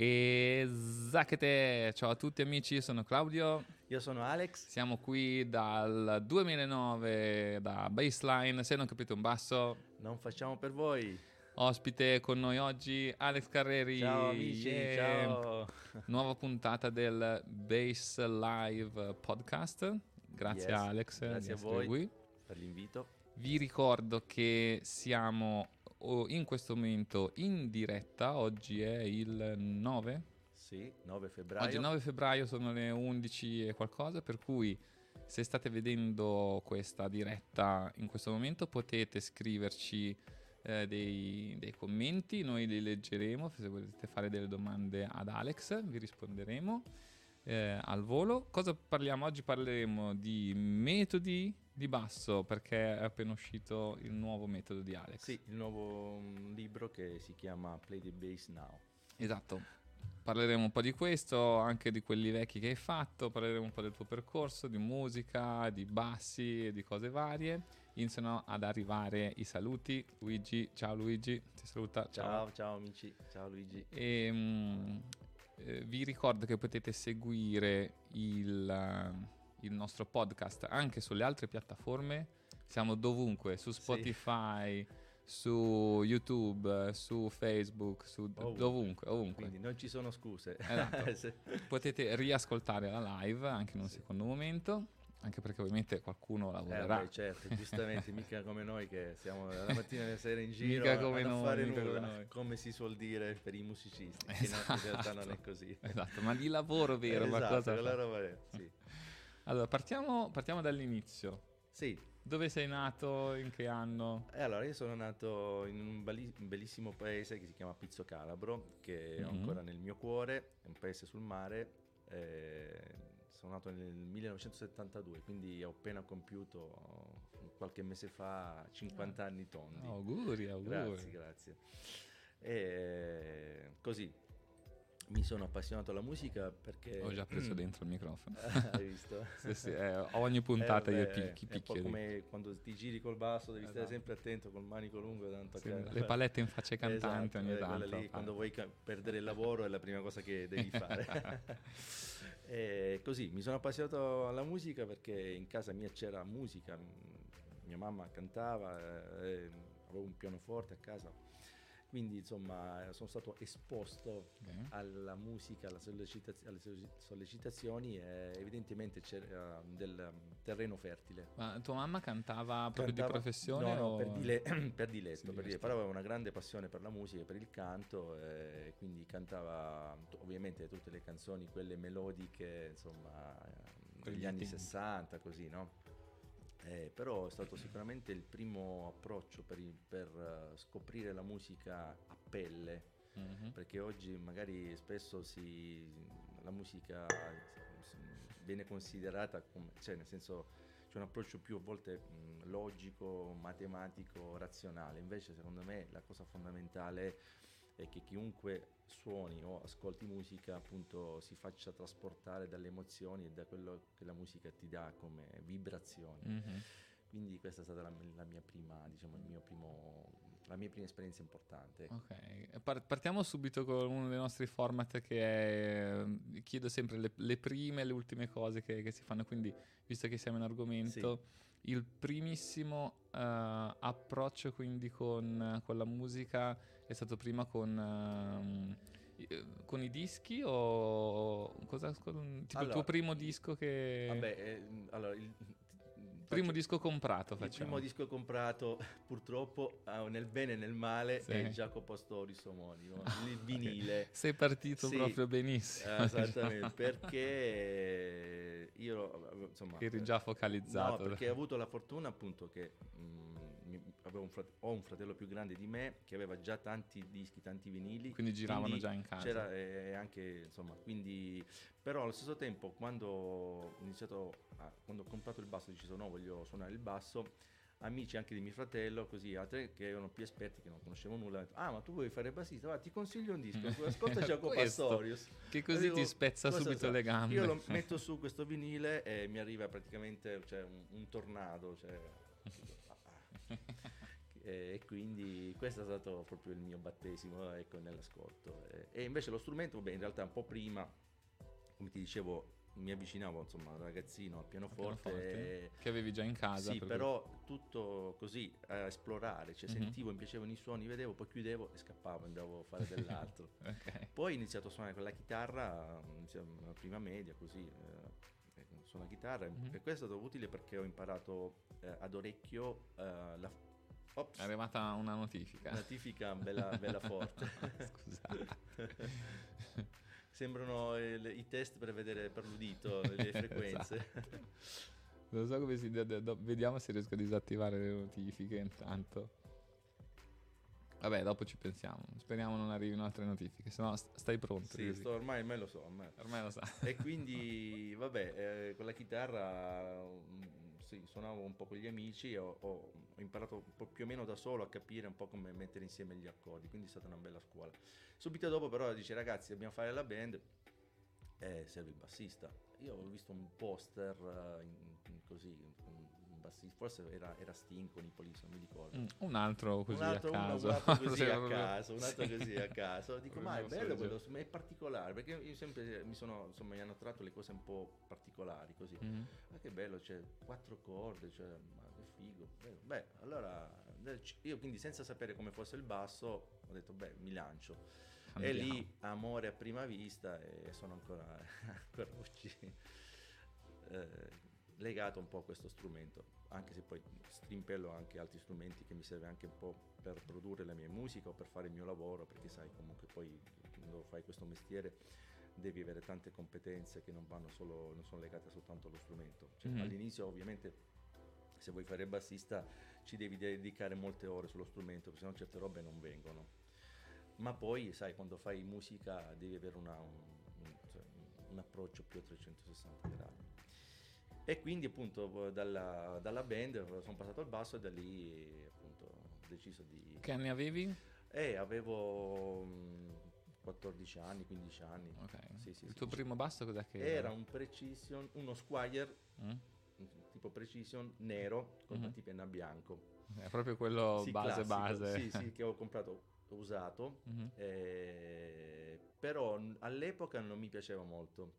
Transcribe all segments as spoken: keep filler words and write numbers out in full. E zacchete, ciao a tutti amici, io sono Claudio. Io sono Alex. Siamo qui dal duemilanove da Baseline. Se non capite un basso, non facciamo per voi. Ospite con noi oggi Alex Carreri. Ciao amici, yeah. Ciao. Nuova puntata del Bass Live Podcast. Grazie yes, Alex, grazie a voi qui per l'invito. Vi ricordo che siamo in questo momento in diretta, oggi è il nove? Sì, nove febbraio. Oggi è nove febbraio, sono le undici e qualcosa, per cui se state vedendo questa diretta in questo momento potete scriverci eh, dei, dei commenti, noi li leggeremo, se volete fare delle domande ad Alex vi risponderemo eh, al volo. Cosa parliamo? Oggi parleremo di metodi di basso, perché è appena uscito il nuovo metodo di Alex. Sì, il nuovo libro che si chiama Play the Bass Now. Esatto. Parleremo un po' di questo, anche di quelli vecchi che hai fatto, parleremo un po' del tuo percorso, di musica, di bassi e di cose varie. Iniziano ad arrivare i saluti. Luigi, ciao Luigi, ti saluta. Ciao, ciao, ciao amici, ciao Luigi. E, mh, eh, vi ricordo che potete seguire il... Uh, il nostro podcast anche sulle altre piattaforme, siamo dovunque, su Spotify, sì, su YouTube, su Facebook, su d- ovunque. dovunque, ovunque. Quindi non ci sono scuse. Esatto. Sì. Potete riascoltare la live anche in un sì. secondo momento, anche perché ovviamente qualcuno lavorerà. Eh, beh, certo, giustamente, mica come noi che siamo la mattina e la sera in giro mica come a non noi, fare mica nulla, come, noi. Come si suol dire per i musicisti, esatto. Che in realtà non è così. Esatto, ma di lavoro vero, esatto, qualcosa. Esatto, la roba è, sì. Allora, partiamo, partiamo dall'inizio. Sì. Dove sei nato? In che anno? Eh, allora, io sono nato in un, bali- un bellissimo paese che si chiama Pizzo Calabro, che mm-hmm. ho ancora nel mio cuore, è un paese sul mare. Eh, sono nato nel millenovecentosettantadue, quindi ho appena compiuto qualche mese fa cinquanta anni tondi. Oh, auguri, auguri. Grazie, grazie. E così. Mi sono appassionato alla musica perché... Ho già preso dentro il microfono. Hai visto? Sì, sì, eh, ogni puntata eh, beh, io picchi, picchi. È un po' come quando ti giri col basso, devi eh, stare no. sempre attento col manico lungo. Tanto sì, che... Le palette in faccia ai cantanti, esatto, ogni tanto. Lì, ah. Quando vuoi ca- perdere il lavoro è la prima cosa che devi fare. E così, mi sono appassionato alla musica perché in casa mia c'era musica. Mia mamma cantava, eh, avevo un pianoforte a casa. Quindi insomma sono stato esposto okay. alla musica, alla sollecitaz- alle sollecitazioni e evidentemente c'era del terreno fertile. Ma tua mamma cantava proprio cantava, di professione? No, o? no per, dile- per diletto, per diletto, però aveva una grande passione per la musica, per il canto, eh, quindi cantava t- ovviamente tutte le canzoni, quelle melodiche, insomma, eh, degli anni sessanta, così, no? Eh, però è stato sicuramente il primo approccio per, il, per uh, scoprire la musica a pelle, mm-hmm. perché oggi magari spesso si, la musica si, viene considerata come, cioè nel senso c'è un approccio più a volte mh, logico, matematico, razionale, invece secondo me la cosa fondamentale è che chiunque suoni o ascolti musica appunto si faccia trasportare dalle emozioni e da quello che la musica ti dà come vibrazioni. Mm-hmm. Quindi questa è stata la, la mia prima, diciamo, il mio primo la mia prima esperienza importante. Ok, partiamo subito con uno dei nostri format che è, chiedo sempre le, le prime e le ultime cose che, che si fanno, quindi visto che siamo in argomento, sì, il primissimo uh, approccio quindi con, con la musica è stato prima con... Uh, con i dischi o cosa, tipo allora, il tuo primo disco che vabbè eh, allora il primo faccio, disco comprato facciamo. Il primo disco comprato purtroppo nel bene e nel male, sì, è Jacopo Astori Somoni, no? Il vinile. Okay. Sei partito, sì, proprio benissimo, eh, esattamente, perché io insomma eri già focalizzato, no, perché ho avuto la fortuna appunto che mh, avevo un frate- ho un fratello più grande di me che aveva già tanti dischi, tanti vinili, quindi giravano quindi già in casa. C'era eh, anche insomma, quindi però allo stesso tempo quando ho iniziato a, quando ho comprato il basso ho deciso no, voglio suonare il basso, amici anche di mio fratello, così altri che erano più esperti che non conoscevo nulla, detto, ah ma tu vuoi fare bassista, va, ti consiglio un disco, ascolta Jacopo Astorius che così dico, ti spezza subito so? le gambe. Io lo metto su questo vinile e mi arriva praticamente cioè, un, un tornado, cioè, e quindi questo è stato proprio il mio battesimo, ecco, nell'ascolto. E invece lo strumento, beh, in realtà un po' prima, come ti dicevo, mi avvicinavo insomma ragazzino al pianoforte, pianoforte e... che avevi già in casa, sì, per però cui... tutto così a esplorare, cioè mm-hmm. sentivo, mi piacevano i suoni, vedevo, poi chiudevo e scappavo, andavo a fare dell'altro. Okay. Poi ho iniziato a suonare con la chitarra, la prima media, così eh, suono la chitarra, mm-hmm. e questo è stato utile perché ho imparato eh, ad orecchio eh, la Ops. È arrivata una notifica. Notifica bella, bella forte. Scusate. Sembrano il, i test per vedere per l'udito le frequenze. Esatto. Non so come si... Vediamo se riesco a disattivare le notifiche intanto. Vabbè, dopo ci pensiamo. Speriamo non arrivino altre notifiche, sennò stai pronto. Sì, sto, ormai me lo so. Me. Ormai lo sa. E quindi, vabbè, eh, con la chitarra... Sì, suonavo un po' con gli amici, ho, ho imparato un po' più o meno da solo a capire un po' come mettere insieme gli accordi, quindi è stata una bella scuola. Subito dopo però dice ragazzi dobbiamo fare la band, eh, serve il bassista. Io avevo visto un poster uh, in, in così, un, un bassista, forse era, era Sting con i Police, non mi ricordo. Mm, un altro così un altro, a caso. Un altro così a caso, un altro così a caso. Dico ma è bello quello, è particolare, perché io sempre mi sono, insomma mi hanno attratto le cose un po' particolari così. Mm-hmm. Ma che bello, c'è cioè, quattro corde, cioè, ma che figo. Beh, allora io quindi senza sapere come fosse il basso ho detto beh, mi lancio. E lì amore a prima vista e sono ancora, ancora oggi eh, legato un po' a questo strumento, anche se poi strimpello anche altri strumenti che mi serve anche un po' per produrre la mia musica o per fare il mio lavoro, perché sai comunque poi quando fai questo mestiere devi avere tante competenze che non vanno solo, non sono legate soltanto allo strumento, cioè, mm-hmm. all'inizio ovviamente se vuoi fare bassista ci devi dedicare molte ore sullo strumento perché sennò certe robe non vengono. Ma poi, sai, quando fai musica devi avere una, un, un, cioè, un approccio più a trecentosessanta gradi. E quindi appunto dalla, dalla band sono passato al basso e da lì appunto ho deciso di... Che anni avevi? Eh, avevo mh, quattordici anni, quindici anni. Okay. Sì, sì, Il sì, tuo sì. primo basso cos'è che era? Era un Precision, uno Squier, mm? tipo Precision, nero, con mm-hmm. tanti penna bianco. È proprio quello sì, base classico, base. Sì, sì, che ho comprato... usato, uh-huh. eh, però all'epoca non mi piaceva molto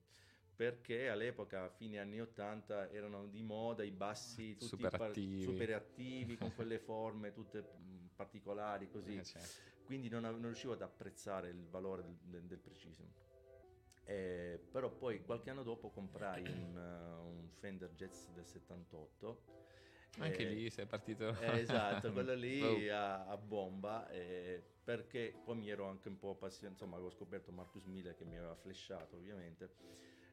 perché all'epoca a fine anni ottanta erano di moda i bassi tutti super par- attivi, super attivi con quelle forme tutte mh, particolari così, eh, certo. quindi non, non riuscivo ad apprezzare il valore del, del, del precision. Eh, però poi qualche anno dopo comprai un, uh, un Fender Jazz del settantotto. Anche eh, lì sei partito eh, esatto, quello lì oh. a, a bomba eh, perché poi mi ero anche un po' appassionato, insomma avevo scoperto Marcus Miller che mi aveva flashato ovviamente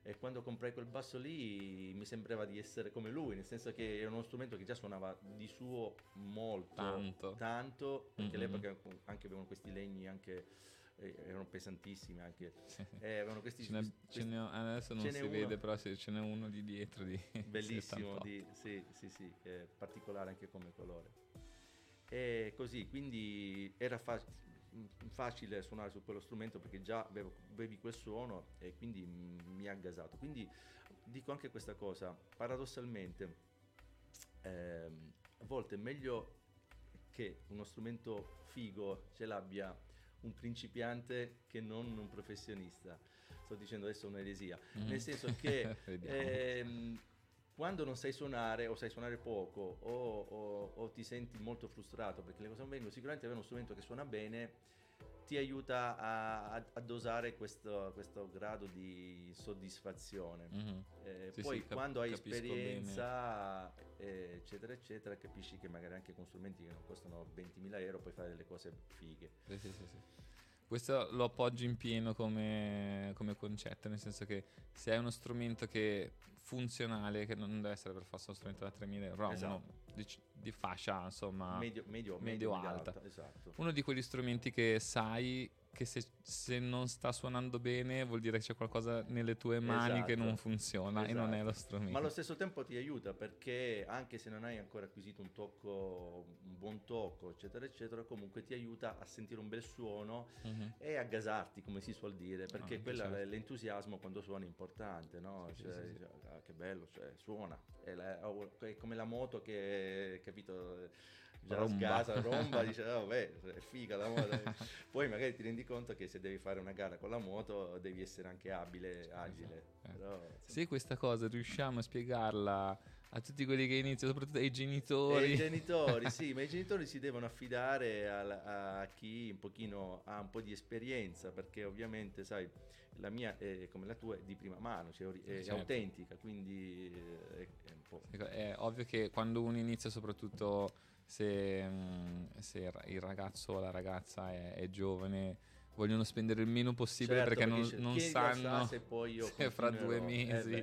e quando comprai quel basso lì mi sembrava di essere come lui, nel senso che era uno strumento che già suonava di suo molto tanto, tanto perché mm-hmm. all'epoca anche avevano questi legni anche erano pesantissimi anche sì. eh, avevano questi, ce ne, questi ce ne, adesso non si uno. Vede però se ce n'è uno di dietro di bellissimo di, sì sì sì eh, particolare anche come colore e così quindi era fa- facile suonare su quello strumento perché già avevo, avevi quel suono e quindi m- mi ha gasato, quindi dico anche questa cosa paradossalmente ehm, a volte è meglio che uno strumento figo ce l'abbia un principiante che non un professionista. Sto dicendo adesso un'eresia, mm. nel senso che ehm, quando non sai suonare o sai suonare poco o, o, o ti senti molto frustrato perché le cose non vengono, sicuramente avere uno strumento che suona bene ti aiuta a, a, a dosare questo, questo grado di soddisfazione. Mm-hmm. eh, sì, poi sì, cap- quando hai esperienza eh, eccetera eccetera, capisci che magari anche con strumenti che non costano ventimila euro puoi fare delle cose fighe. Sì, sì, sì, sì. Questo lo appoggio in pieno come, come concetto, nel senso che se hai uno strumento che funzionale, che non deve essere per forza uno strumento da tremila euro, esatto. uno di, di fascia insomma medio, medio, medio, medio alta, alta esatto. Uno di quegli strumenti che sai che se, se non sta suonando bene vuol dire che c'è qualcosa nelle tue mani, esatto, che non funziona, esatto. E non è lo strumento, ma allo stesso tempo ti aiuta perché anche se non hai ancora acquisito un tocco, un buon tocco eccetera eccetera, comunque ti aiuta a sentire un bel suono, mm-hmm. e a gasarti, come si suol dire, perché ah, quella, certo. l'entusiasmo quando suona è importante, no? Sì, cioè, sì, sì. Cioè, che bello, cioè, suona è, la, è come la moto che, capito, già la scasa, romba, dice vabbè, oh, è figa la moto. Poi magari ti rendi conto che se devi fare una gara con la moto devi essere anche abile, agile. Esatto. Però, se... se questa cosa riusciamo a spiegarla a tutti quelli che iniziano, soprattutto ai genitori, ai genitori sì, ma i genitori si devono affidare a, a chi un pochino ha un po' di esperienza, perché ovviamente sai la mia è come la tua, è di prima mano, cioè è, certo. autentica, quindi è, è un po', è ovvio che quando uno inizia, soprattutto se, se il ragazzo o la ragazza è, è giovane, vogliono spendere il meno possibile, certo, perché, perché non, non sanno sa se poi io se fra due mesi eh,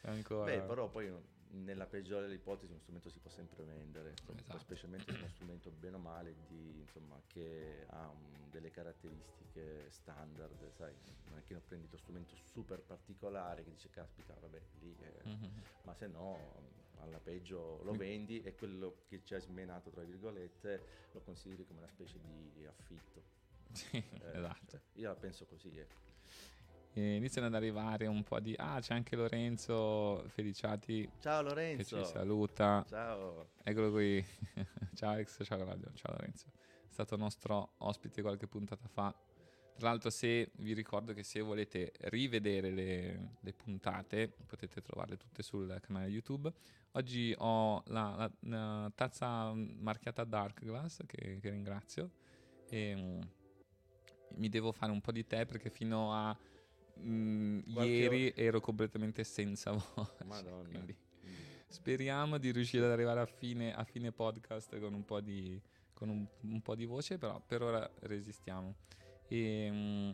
beh. ancora beh però poi nella peggiore delle ipotesi uno strumento si può sempre vendere, esatto. specialmente se uno strumento bene o male di, insomma, che ha um, delle caratteristiche standard, sai, non è che ho preso strumento super particolare che dice caspita vabbè lì eh, mm-hmm. ma se no alla peggio lo vendi e quello che ci hai smenato tra virgolette lo consideri come una specie di affitto. Sì, eh, esatto. Cioè, io la penso così, ecco. E iniziano ad arrivare un po' di... Ah, c'è anche Lorenzo Feliciati. Ciao Lorenzo! Che ci saluta. Ciao! Eccolo qui. Ciao Alex, ciao Claudio, ciao Lorenzo. È stato nostro ospite qualche puntata fa. Tra l'altro se vi ricordo che se volete rivedere le, le puntate potete trovarle tutte sul canale YouTube. Oggi ho la, la, la tazza marchiata Dark Glass, che, che ringrazio. E, mh, mi devo fare un po' di tè perché fino a... Mm, ieri ora... ero completamente senza voce. Madonna. Quindi speriamo di riuscire ad arrivare a fine, a fine podcast con un po' di, con un, un po' di voce, però per ora resistiamo. E, mm,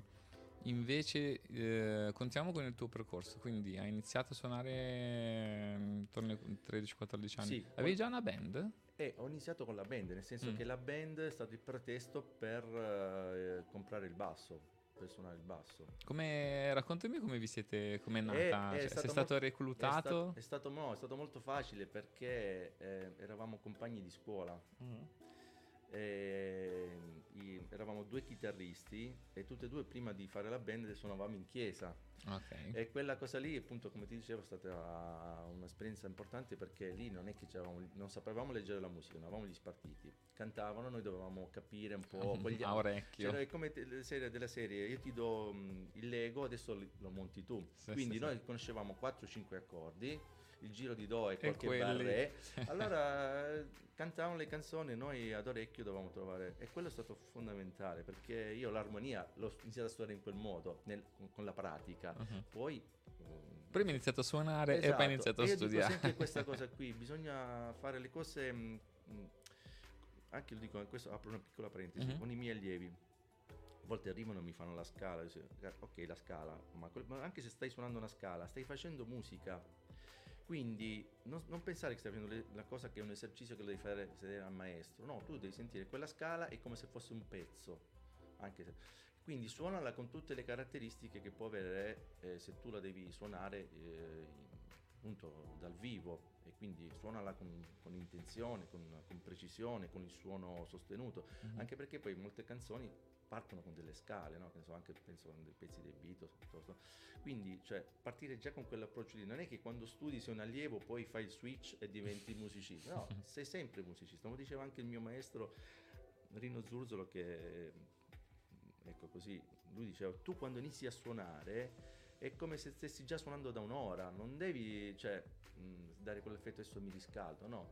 invece eh, continuiamo con il tuo percorso, quindi hai iniziato a suonare intorno ai tredici quattordici anni. Sì. Avevi già una band? Eh, ho iniziato con la band, nel senso mm. che la band è stato il pretesto per eh, comprare il basso. Per suonare il basso. Come, raccontami come vi siete, come è nata, è, è cioè, stato sei stato mo- reclutato? È, sta- è, stato, no, è stato molto facile perché eh, eravamo compagni di scuola, mm-hmm. e, i, eravamo due chitarristi e tutte e due prima di fare la band suonavamo in chiesa, okay. E quella cosa lì appunto come ti dicevo è stata un'esperienza importante perché lì non è che non sapevamo leggere la musica, non avevamo gli spartiti, cantavano, noi dovevamo capire un po' mm, a orecchio, cioè, come te, serie della serie io ti do mh, il Lego adesso lo monti tu, sì, quindi sì, noi sì. conoscevamo quattro cinque accordi, il giro di do e qualche barré, allora cantavano le canzoni, noi ad orecchio dovevamo trovare, e quello è stato fondamentale perché io l'armonia l'ho iniziata a suonare in quel modo nel, con la pratica, uh-huh. poi um, prima ho iniziato a suonare, esatto, e poi ho iniziato a studiare. Io dico sempre questa cosa qui, bisogna fare le cose mh, mh, anche lo dico, questo apro una piccola parentesi, uh-huh. con i miei allievi a volte arrivano e mi fanno la scala, dice, ok la scala, ma, quel, ma anche se stai suonando una scala stai facendo musica. Quindi non, non pensare che stai facendo le, la cosa che è un esercizio che lo devi fare sedere al maestro, no, tu devi sentire quella scala è come se fosse un pezzo, anche se, quindi suonala con tutte le caratteristiche che può avere eh, se tu la devi suonare eh, appunto dal vivo, e quindi suonala con, con intenzione, con, con precisione, con il suono sostenuto, mm-hmm. anche perché poi molte canzoni partono con delle scale, no? Che ne so, anche penso a dei pezzi dei Beatles, quindi cioè partire già con quell'approccio lì. Non è che quando studi sei un allievo poi fai il switch e diventi musicista, no, sei sempre musicista. Come diceva anche il mio maestro Rino Zurzolo, che ecco così, lui diceva: tu quando inizi a suonare è come se stessi già suonando da un'ora, non devi cioè mh, dare quell'effetto adesso mi riscaldo, no,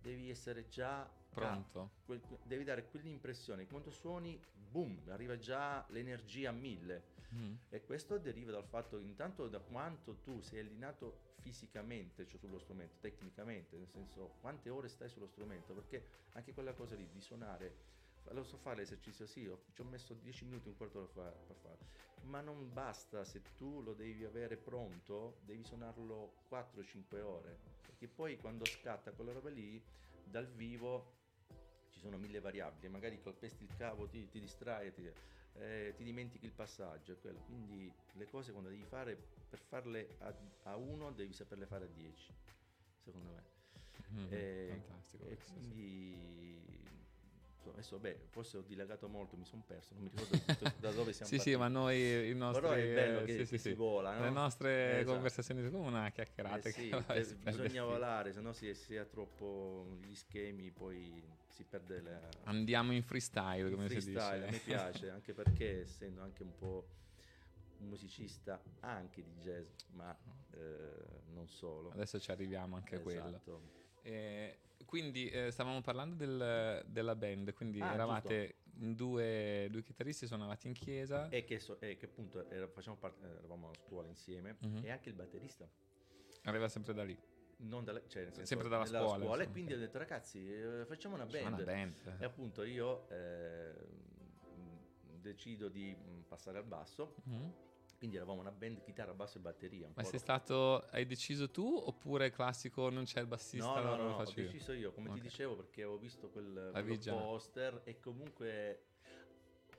devi essere già pronto, quel, devi dare quell'impressione, quando suoni boom, arriva già l'energia a mille, mm. e questo deriva dal fatto intanto da quanto tu sei allenato fisicamente, cioè sullo strumento, tecnicamente, nel senso quante ore stai sullo strumento, perché anche quella cosa lì di suonare, lo so fare l'esercizio, sì, ho, ci ho messo dieci minuti, un quarto d'ora fa, per farlo, ma non basta. Se tu lo devi avere pronto, devi suonarlo quattro cinque ore, perché poi quando scatta quella roba lì dal vivo ci sono mille variabili, magari colpesti il cavo, ti, ti distrai, ti, eh, ti dimentichi il passaggio, quello. Quindi le cose quando devi fare, per farle a, a uno devi saperle fare a dieci, secondo me. Mm-hmm, e, fantastico. E quindi sì. Adesso beh, forse ho dilagato molto, mi sono perso, non mi ricordo da dove siamo partiti. Sì, sì, ma noi i nostri, però è bello che, sì, che sì, si sì. vola, no? Le nostre eh, conversazioni sono una chiacchierata. Eh, sì, che bisogna volare, se no si, si ha troppo gli schemi, poi si perde la... Andiamo in freestyle, come freestyle, si dice. Freestyle, mi piace, anche perché essendo anche un po' un musicista anche di jazz, ma eh, non solo. Adesso ci arriviamo anche esatto. a quello. Eh, quindi eh, stavamo parlando del, della band, quindi ah, eravate due, due chitarristi, suonavate in chiesa e che, so, e che appunto era, facciamo parte, eravamo a scuola insieme, uh-huh. e anche il batterista arriva sempre da lì, non dalla, cioè nel senso, sempre dalla scuola, scuola insomma, e quindi okay. ho detto ragazzi eh, facciamo una band. una band e appunto io eh, decido di passare al basso, uh-huh. quindi eravamo una band chitarra, basso e batteria. Un Ma po sei lo... stato, hai deciso tu oppure classico non c'è il bassista? No, no, no, no, ho deciso io, come okay. ti dicevo, perché avevo visto quel, quel poster e comunque...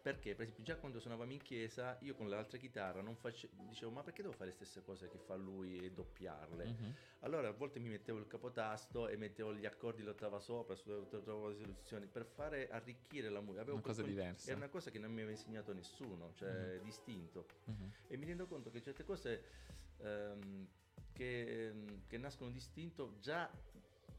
Perché per esempio già quando suonavamo in chiesa io con l'altra chitarra non facevo, dicevo ma perché devo fare le stesse cose che fa lui e doppiarle, mm-hmm. allora a volte mi mettevo il capotasto e mettevo gli accordi, l'ottava sopra, sull'ottava risoluzione, per fare arricchire la musica. Avevo una cosa diversa, era una cosa che non mi aveva insegnato nessuno, cioè mm-hmm. distinto, mm-hmm. e mi rendo conto che certe cose ehm, che, che nascono distinto già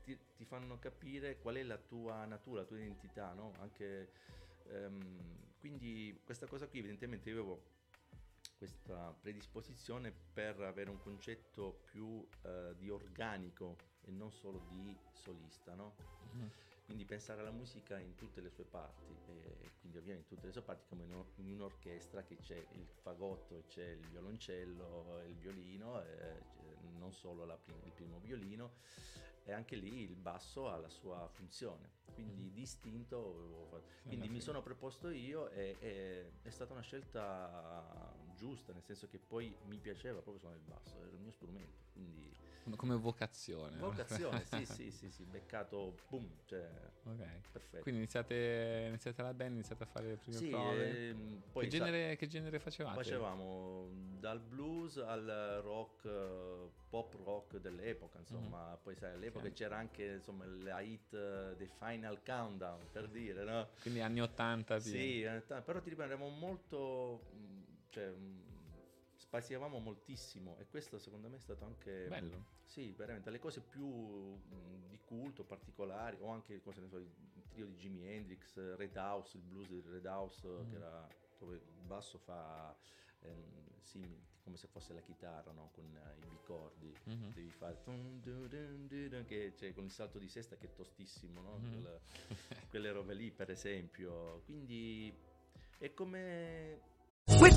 ti, ti fanno capire qual è la tua natura, la tua identità, no? Anche Um, quindi questa cosa qui evidentemente io avevo questa predisposizione per avere un concetto più uh, di organico e non solo di solista, no? Mm-hmm. Quindi pensare alla musica in tutte le sue parti, e quindi ovviamente in tutte le sue parti come in un'orchestra che c'è il fagotto e c'è il violoncello e il violino, e non solo la prim- il primo violino, e anche lì il basso ha la sua funzione, quindi mm. distinto, quindi mi sono proposto io e, e è stata una scelta giusta, nel senso che poi mi piaceva proprio suonare il basso, era il mio strumento, quindi come vocazione. Vocazione, sì, sì, sì, sì, beccato, boom, cioè okay. perfetto. Quindi iniziate, iniziate la band, iniziate a fare le prime sì, prove. Ehm, poi che, genere, sa- che genere facevate? Facevamo dal blues al rock, pop rock dell'epoca, insomma, mm-hmm. poi sai all'epoca sì. c'era anche insomma la hit dei Final Countdown, per dire, no? Quindi anni ottanta. Sì, però ti ripeto, eravamo molto, cioè spaziavamo moltissimo, e questo secondo me è stato anche bello. Sì, veramente le cose più mh, di culto, particolari, o anche cosa ne so, il trio di Jimi Hendrix, Red House, il blues del Red House, mm. che era dove il basso fa ehm, sì, come se fosse la chitarra, no? Con eh, i bicordi, mm-hmm. devi fare dun dun dun dun, che, cioè, con il salto di sesta che è tostissimo, no? Mm-hmm. Quelle, quelle robe lì, per esempio. Quindi è come... With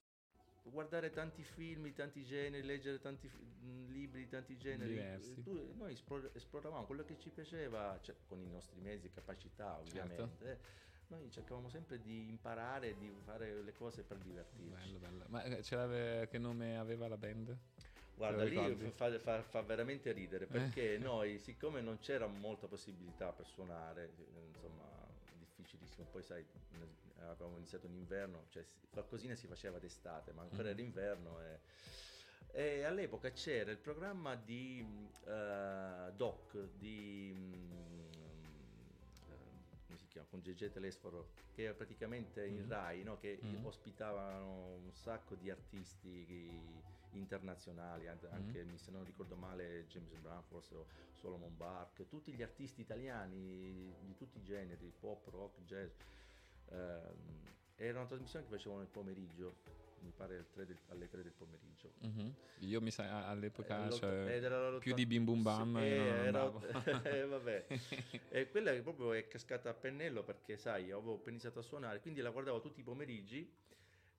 guardare tanti film, tanti generi, leggere tanti f- libri, tanti generi diversi. Tu, noi esplor- esploravamo quello che ci piaceva, cioè, con i nostri mezzi e capacità ovviamente. Certo. Noi cercavamo sempre di imparare, di fare le cose per divertirci. Bello, bello. Ma c'era, che nome aveva la band? Guarda, lì fa, fa, fa veramente ridere, perché eh? noi, siccome non c'era molta possibilità per suonare, insomma, difficilissimo. Poi sai, avevamo iniziato in inverno, cioè qualcosina si faceva d'estate, ma ancora mm. era inverno e... E all'epoca c'era il programma di uh, D O C, di... Um, si chiama, con Gigi Telesforo, che era praticamente mm-hmm. in Rai, no? Che mm-hmm. ospitavano un sacco di artisti internazionali, anche mm-hmm. se non ricordo male James Brown, forse, o Solomon Bark, tutti gli artisti italiani di tutti i generi, pop, rock, jazz. Ehm, era una trasmissione che facevano nel pomeriggio, mi pare alle tre del pomeriggio. Uh-huh. Io mi sa all'epoca cioè, più di bim bum bam sì, era, eh, vabbè. E quella che proprio è cascata a pennello, perché sai, avevo iniziato a suonare, quindi la guardavo tutti i pomeriggi.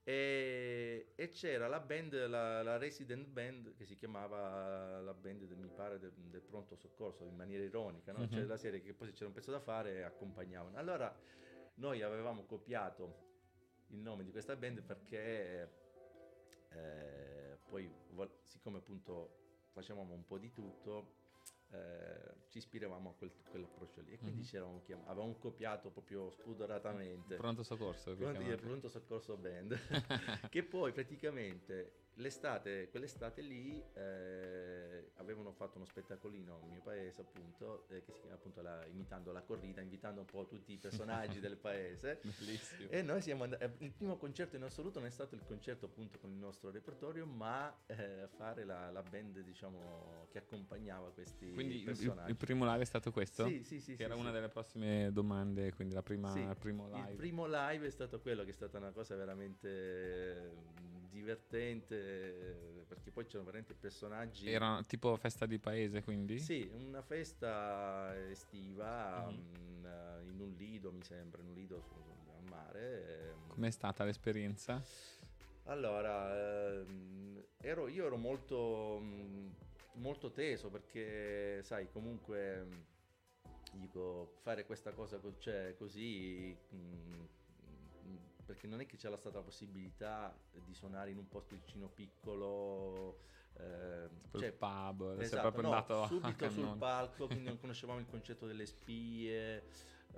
E, e c'era la band, la, la resident band, che si chiamava la band del, mi pare del, del Pronto Soccorso, in maniera ironica, no? Uh-huh. C'era la serie che poi se c'era un pezzo da fare accompagnavano. Allora noi avevamo copiato il nome di questa band perché eh, poi, siccome appunto facevamo un po' di tutto, eh, ci ispiravamo a quel, quell'approccio lì, e quindi mm-hmm. c'eravamo chiam- avevamo copiato proprio spudoratamente Pronto Soccorso, Pronto, Pronto Soccorso Band. Che poi praticamente l'estate, quell'estate lì eh, avevano fatto uno spettacolino nel mio paese, appunto, eh, che si chiama appunto la, imitando la corrida, invitando un po' tutti i personaggi del paese. Bellissimo. E noi siamo andati, il primo concerto in assoluto non è stato il concerto appunto con il nostro repertorio, ma eh, fare la, la band, diciamo, che accompagnava questi quindi personaggi. Il, il primo live è stato questo? Sì, sì, sì. Che sì, era sì, una sì. delle prossime domande, quindi la prima, sì, il primo live. Il primo live è stato quello, che è stata una cosa veramente divertente, perché poi c'erano veramente personaggi. Era tipo festa di paese, quindi? Sì, una festa estiva mm-hmm. mh, in un lido, mi sembra, in un lido al mare. Com'è stata l'esperienza? Allora, ehm, ero, io ero molto, mh, molto teso, perché sai, comunque mh, dico, fare questa cosa co- cioè, così... Mh, mh, perché non è che c'era stata la possibilità di suonare in un posticino piccolo, eh, cioè pub, esatto, proprio no, andato subito sul palco, quindi non conoscevamo il concetto delle spie,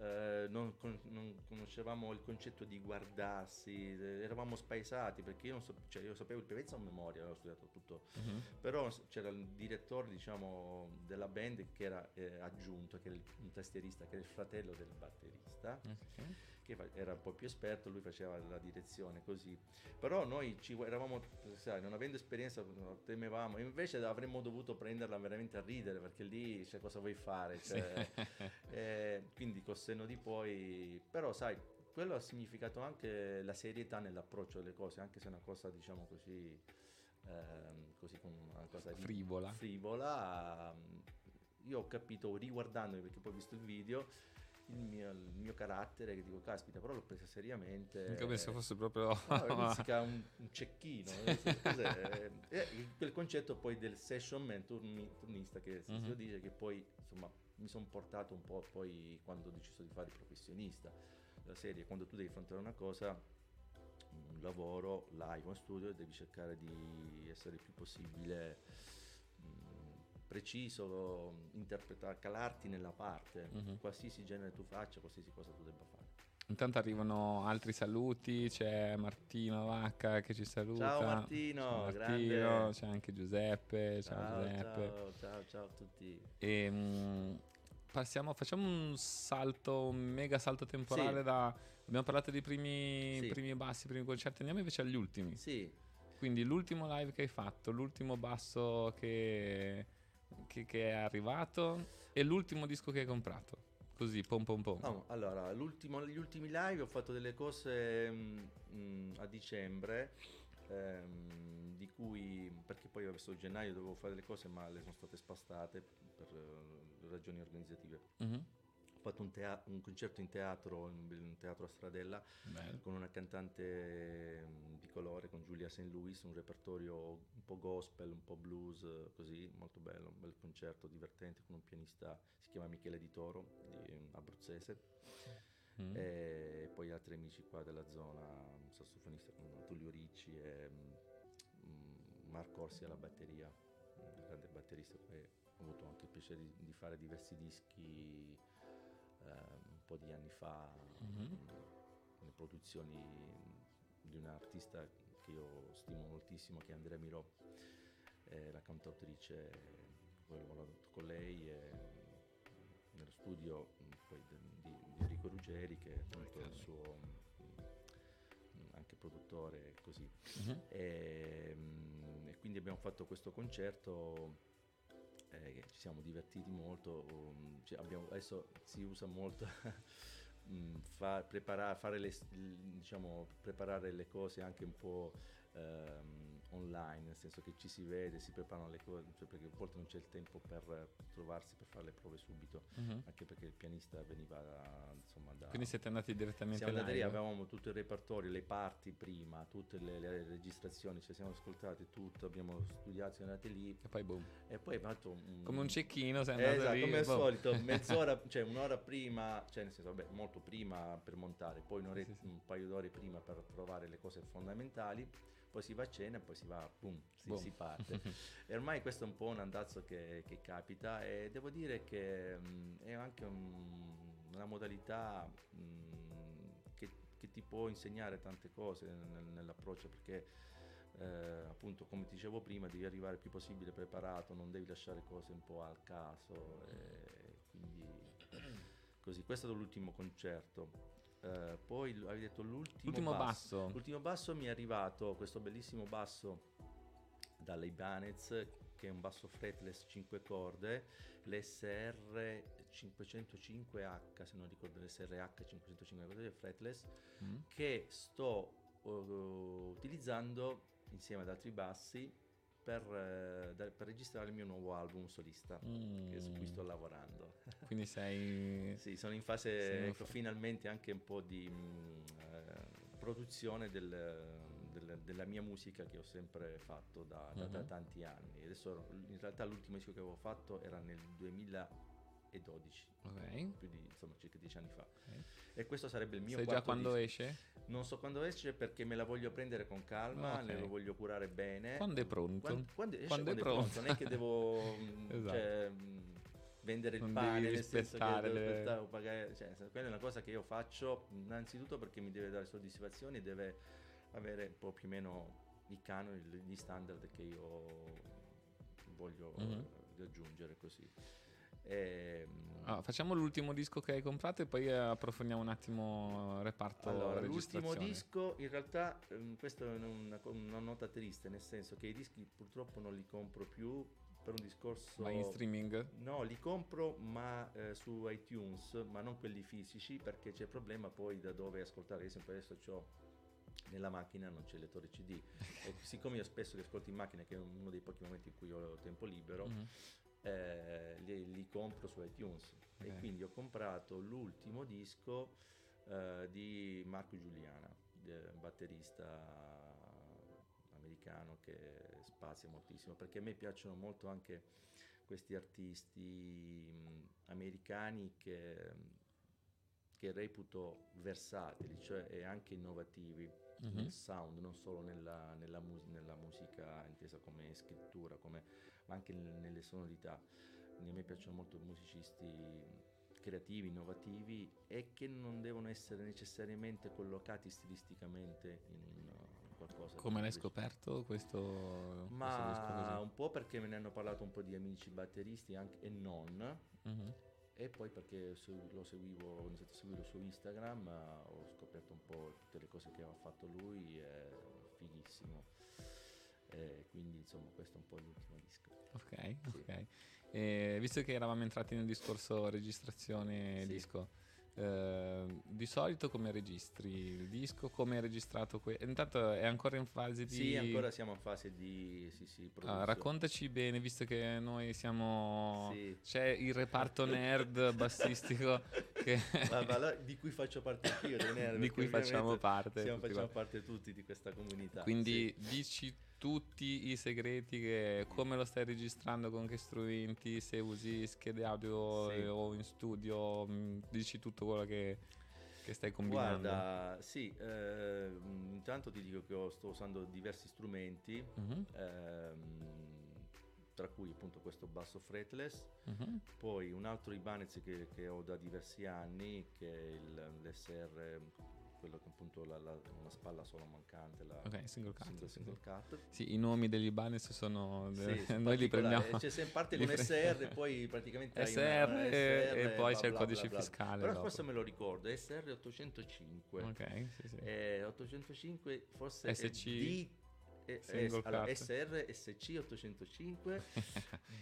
eh, non, con, non conoscevamo il concetto di guardarsi, eravamo spaesati, perché io non so, cioè io sapevo il pezzo a memoria, avevo studiato tutto, uh-huh. però c'era il direttore, diciamo, della band, che era eh, aggiunto, che era il, un tastierista, che era il fratello del batterista, okay. che fa- era un po' più esperto, lui faceva la direzione così, però noi ci eravamo, sai, non avendo esperienza temevamo, invece avremmo dovuto prenderla veramente a ridere, perché lì, cioè, cosa vuoi fare, cioè, sì. eh, quindi col senno di poi, però sai, quello ha significato anche la serietà nell'approccio delle cose, anche se è una cosa, diciamo così, ehm, così come una cosa frivola, frivola io ho capito, riguardandomi, perché poi ho visto il video, Il mio, il mio carattere, che dico, caspita, però l'ho presa seriamente. Mica penso fosse proprio no, un, un cecchino. Cos'è? E quel concetto poi del session man, turnista, che si mm-hmm. dice, che poi insomma mi sono portato un po' poi quando ho deciso di fare il professionista. La serie, quando tu devi affrontare una cosa, un lavoro live, un studio, devi cercare di essere il più possibile mh, preciso, interpretare, calarti nella parte, uh-huh. qualsiasi genere tu faccia, qualsiasi cosa tu debba fare. Intanto arrivano altri saluti, c'è Martino Vacca che ci saluta. Ciao Martino, ciao Martino, grande. C'è anche Giuseppe, ciao, ciao Giuseppe. Ciao, ciao, ciao a tutti. E, mh, passiamo, facciamo un salto, un mega salto temporale, sì. da abbiamo parlato dei primi, sì. primi bassi, primi concerti, andiamo invece agli ultimi. Sì. Quindi l'ultimo live che hai fatto, l'ultimo basso che... Che, che è arrivato, e l'ultimo disco che hai comprato, così pom pom pom. No, allora, l'ultimo, gli ultimi live ho fatto delle cose mh, a dicembre, ehm, di cui, perché poi verso gennaio dovevo fare delle cose, ma le sono state spastate per uh, ragioni organizzative. Mm-hmm. Ho fatto un, tea- un concerto in teatro, in un teatro a Stradella, Bello. Con una cantante mh, di Tricolore con Giulia Saint Louis, un repertorio un po' gospel, un po' blues, così, molto bello, un bel concerto divertente con un pianista, si chiama Michele di Toro, di, abruzzese, mm. e poi altri amici qua della zona, un sassofonista con Giulio Ricci e um, Marco Orsi alla batteria, un grande batterista, poi ho avuto anche il piacere di, di fare diversi dischi eh, un po' di anni fa, mm-hmm. le produzioni di un artista che io stimo moltissimo, che è Andrea Mirò, eh, la cantautrice, ho lavorato con lei eh, nello studio poi di, di Enrico Ruggeri, che è appunto il suo mh, anche produttore, così. Uh-huh. E, mh, e quindi abbiamo fatto questo concerto, eh, ci siamo divertiti molto, um, cioè abbiamo, adesso si usa molto Fa, prepara, fare le, diciamo, preparare le cose anche un po' ehm, online, nel senso che ci si vede, si preparano le cose, cioè perché a volte non c'è il tempo per trovarsi per fare le prove subito, mm-hmm. anche perché il pianista veniva da, insomma da... Quindi siete andati direttamente siamo andati lì, avevamo tutto il repertorio, le parti prima, tutte le, le registrazioni, ci cioè siamo ascoltate tutto, abbiamo studiato, siamo andati lì e poi boom, e poi fatto un... come un cecchino, sei andato eh, esatto, lì, come al boom. solito, mezz'ora, cioè un'ora prima, cioè nel senso vabbè molto prima per montare, poi un'ore, sì, sì. un paio d'ore prima per provare le cose fondamentali, poi si va a cena e poi si va, boom, si, boom. si parte. E ormai questo è un po' un andazzo che, che capita, e devo dire che mh, è anche un, una modalità mh, che, che ti può insegnare tante cose nel, nell'approccio, perché eh, appunto come ti dicevo prima devi arrivare il più possibile preparato, non devi lasciare cose un po' al caso, e quindi... Così, questo è stato l'ultimo concerto. Uh, poi avevi detto l'ultimo, l'ultimo basso. basso. L'ultimo basso mi è arrivato, questo bellissimo basso dalla Ibanez, che è un basso fretless cinque corde, l'S R cinquecentocinque H, se non ricordo, l'S R H cinquecentocinque H fretless, mm. che sto uh, utilizzando insieme ad altri bassi Per, eh, per registrare il mio nuovo album solista, mm. che su cui sto lavorando. Quindi sei... sì, sono in fase, ecco, finalmente anche un po' di mh, eh, produzione del, del, della mia musica che ho sempre fatto da, da, mm-hmm. da tanti anni. Adesso in realtà l'ultimo disco che avevo fatto era nel duemiladodici, okay. più di, insomma, circa dieci anni fa, okay. e questo sarebbe il mio quarto. Sai già quando disco. Esce? Non so quando esce, perché me la voglio prendere con calma, okay. ne lo voglio curare bene. Quando è pronto? Quando, quando, esce, quando, quando è, pronto. è pronto? Non è che devo esatto. cioè, vendere il non pane, devi nel senso che devo aspettare o pagare, cioè, quella è una cosa che io faccio innanzitutto perché mi deve dare soddisfazione, deve avere un po' più o meno i canoni, gli standard che io voglio mm-hmm. raggiungere, così. E... Ah, facciamo l'ultimo disco che hai comprato e poi approfondiamo un attimo il reparto. Allora, l'ultimo disco, in realtà questa è una, una nota triste, nel senso che i dischi purtroppo non li compro più per un discorso... Ma in streaming? No, li compro ma eh, su iTunes, ma non quelli fisici, perché c'è il problema poi da dove ascoltare. Ad esempio adesso c'ho nella macchina non c'è il lettore C D, e siccome io spesso li ascolto in macchina, che è uno dei pochi momenti in cui ho tempo libero, mm-hmm. Eh, li, li compro su iTunes, okay. e quindi ho comprato l'ultimo disco eh, di Marco Giuliana, batterista americano che spazia moltissimo, perché a me piacciono molto anche questi artisti mh, americani che, che reputo versatili, cioè e anche innovativi mm-hmm. nel sound, non solo nella, nella, mus- nella musica intesa come scrittura, come... ma anche nelle sonorità. A me piacciono molto musicisti creativi, innovativi e che non devono essere necessariamente collocati stilisticamente in qualcosa. Come l'hai scoperto questo? Ma questo un po' perché me ne hanno parlato un po' di amici batteristi anche, e non mm-hmm. e poi perché lo seguivo, ho iniziato a seguirlo su Instagram, ho scoperto un po' tutte le cose che aveva fatto lui, è fighissimo. Eh, quindi insomma questo è un po' l'ultimo disco. Ok, sì. ok. Eh, visto che eravamo entrati nel discorso registrazione sì. disco, Eh, di solito come registri il disco, come è registrato? Que- intanto è ancora in fase di... Sì, ancora siamo in fase di sì, sì, produzione. Ah, raccontaci bene, visto che noi siamo... Sì. C'è il reparto nerd bassistico che... ma, ma, di cui faccio parte anch'io, dei nerd. Di cui facciamo parte. Siamo, tutti facciamo guarda. parte tutti di questa comunità. Quindi sì. dici tutti i segreti, che come lo stai registrando, con che strumenti, se usi schede audio sì. o in studio, dici tutto quello che, che stai combinando. Guarda, sì, eh, intanto ti dico che sto usando diversi strumenti, uh-huh. ehm, tra cui appunto questo basso fretless, uh-huh. poi un altro Ibanez che, che ho da diversi anni, che è il, l'S R, quello che appunto la, la, una spalla solo mancante, la okay, single, cut, single, single cut. Sì, i nomi degli Ibanez sono sì, noi li prendiamo, c'è sempre parte un S R, poi praticamente S R, hai una, S R e poi bla, c'è il codice bla, bla, fiscale, però dopo. Forse me lo ricordo, S R ottocentocinque, ok, sì, sì. Eh, ottocentocinque forse S C D, eh, S, allora, S R S C ottocentocinque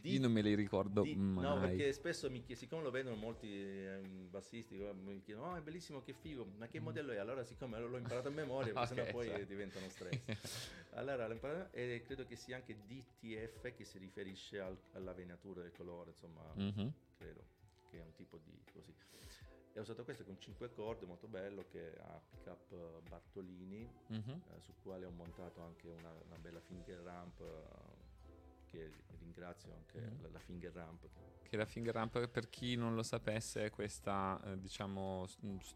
D, io non me li ricordo D, mai. No, perché spesso mi chied- siccome lo vedono molti eh, bassisti, mi chiedono oh, è bellissimo, che figo, ma che modello è? Allora siccome l'ho imparato a memoria perché okay, sennò poi so. diventano stress. Allora l'ho imparato, e credo che sia anche D T F, che si riferisce al, alla venatura del colore, insomma, mm-hmm. credo che è un tipo di così. E ho usato questo con cinque corde, molto bello, che ha pick up Bartolini, uh-huh. eh, su quale ho montato anche una, una bella finger ramp, eh, che ringrazio anche uh-huh. la, la finger ramp. Che la finger ramp, per chi non lo sapesse, è questa eh, diciamo st-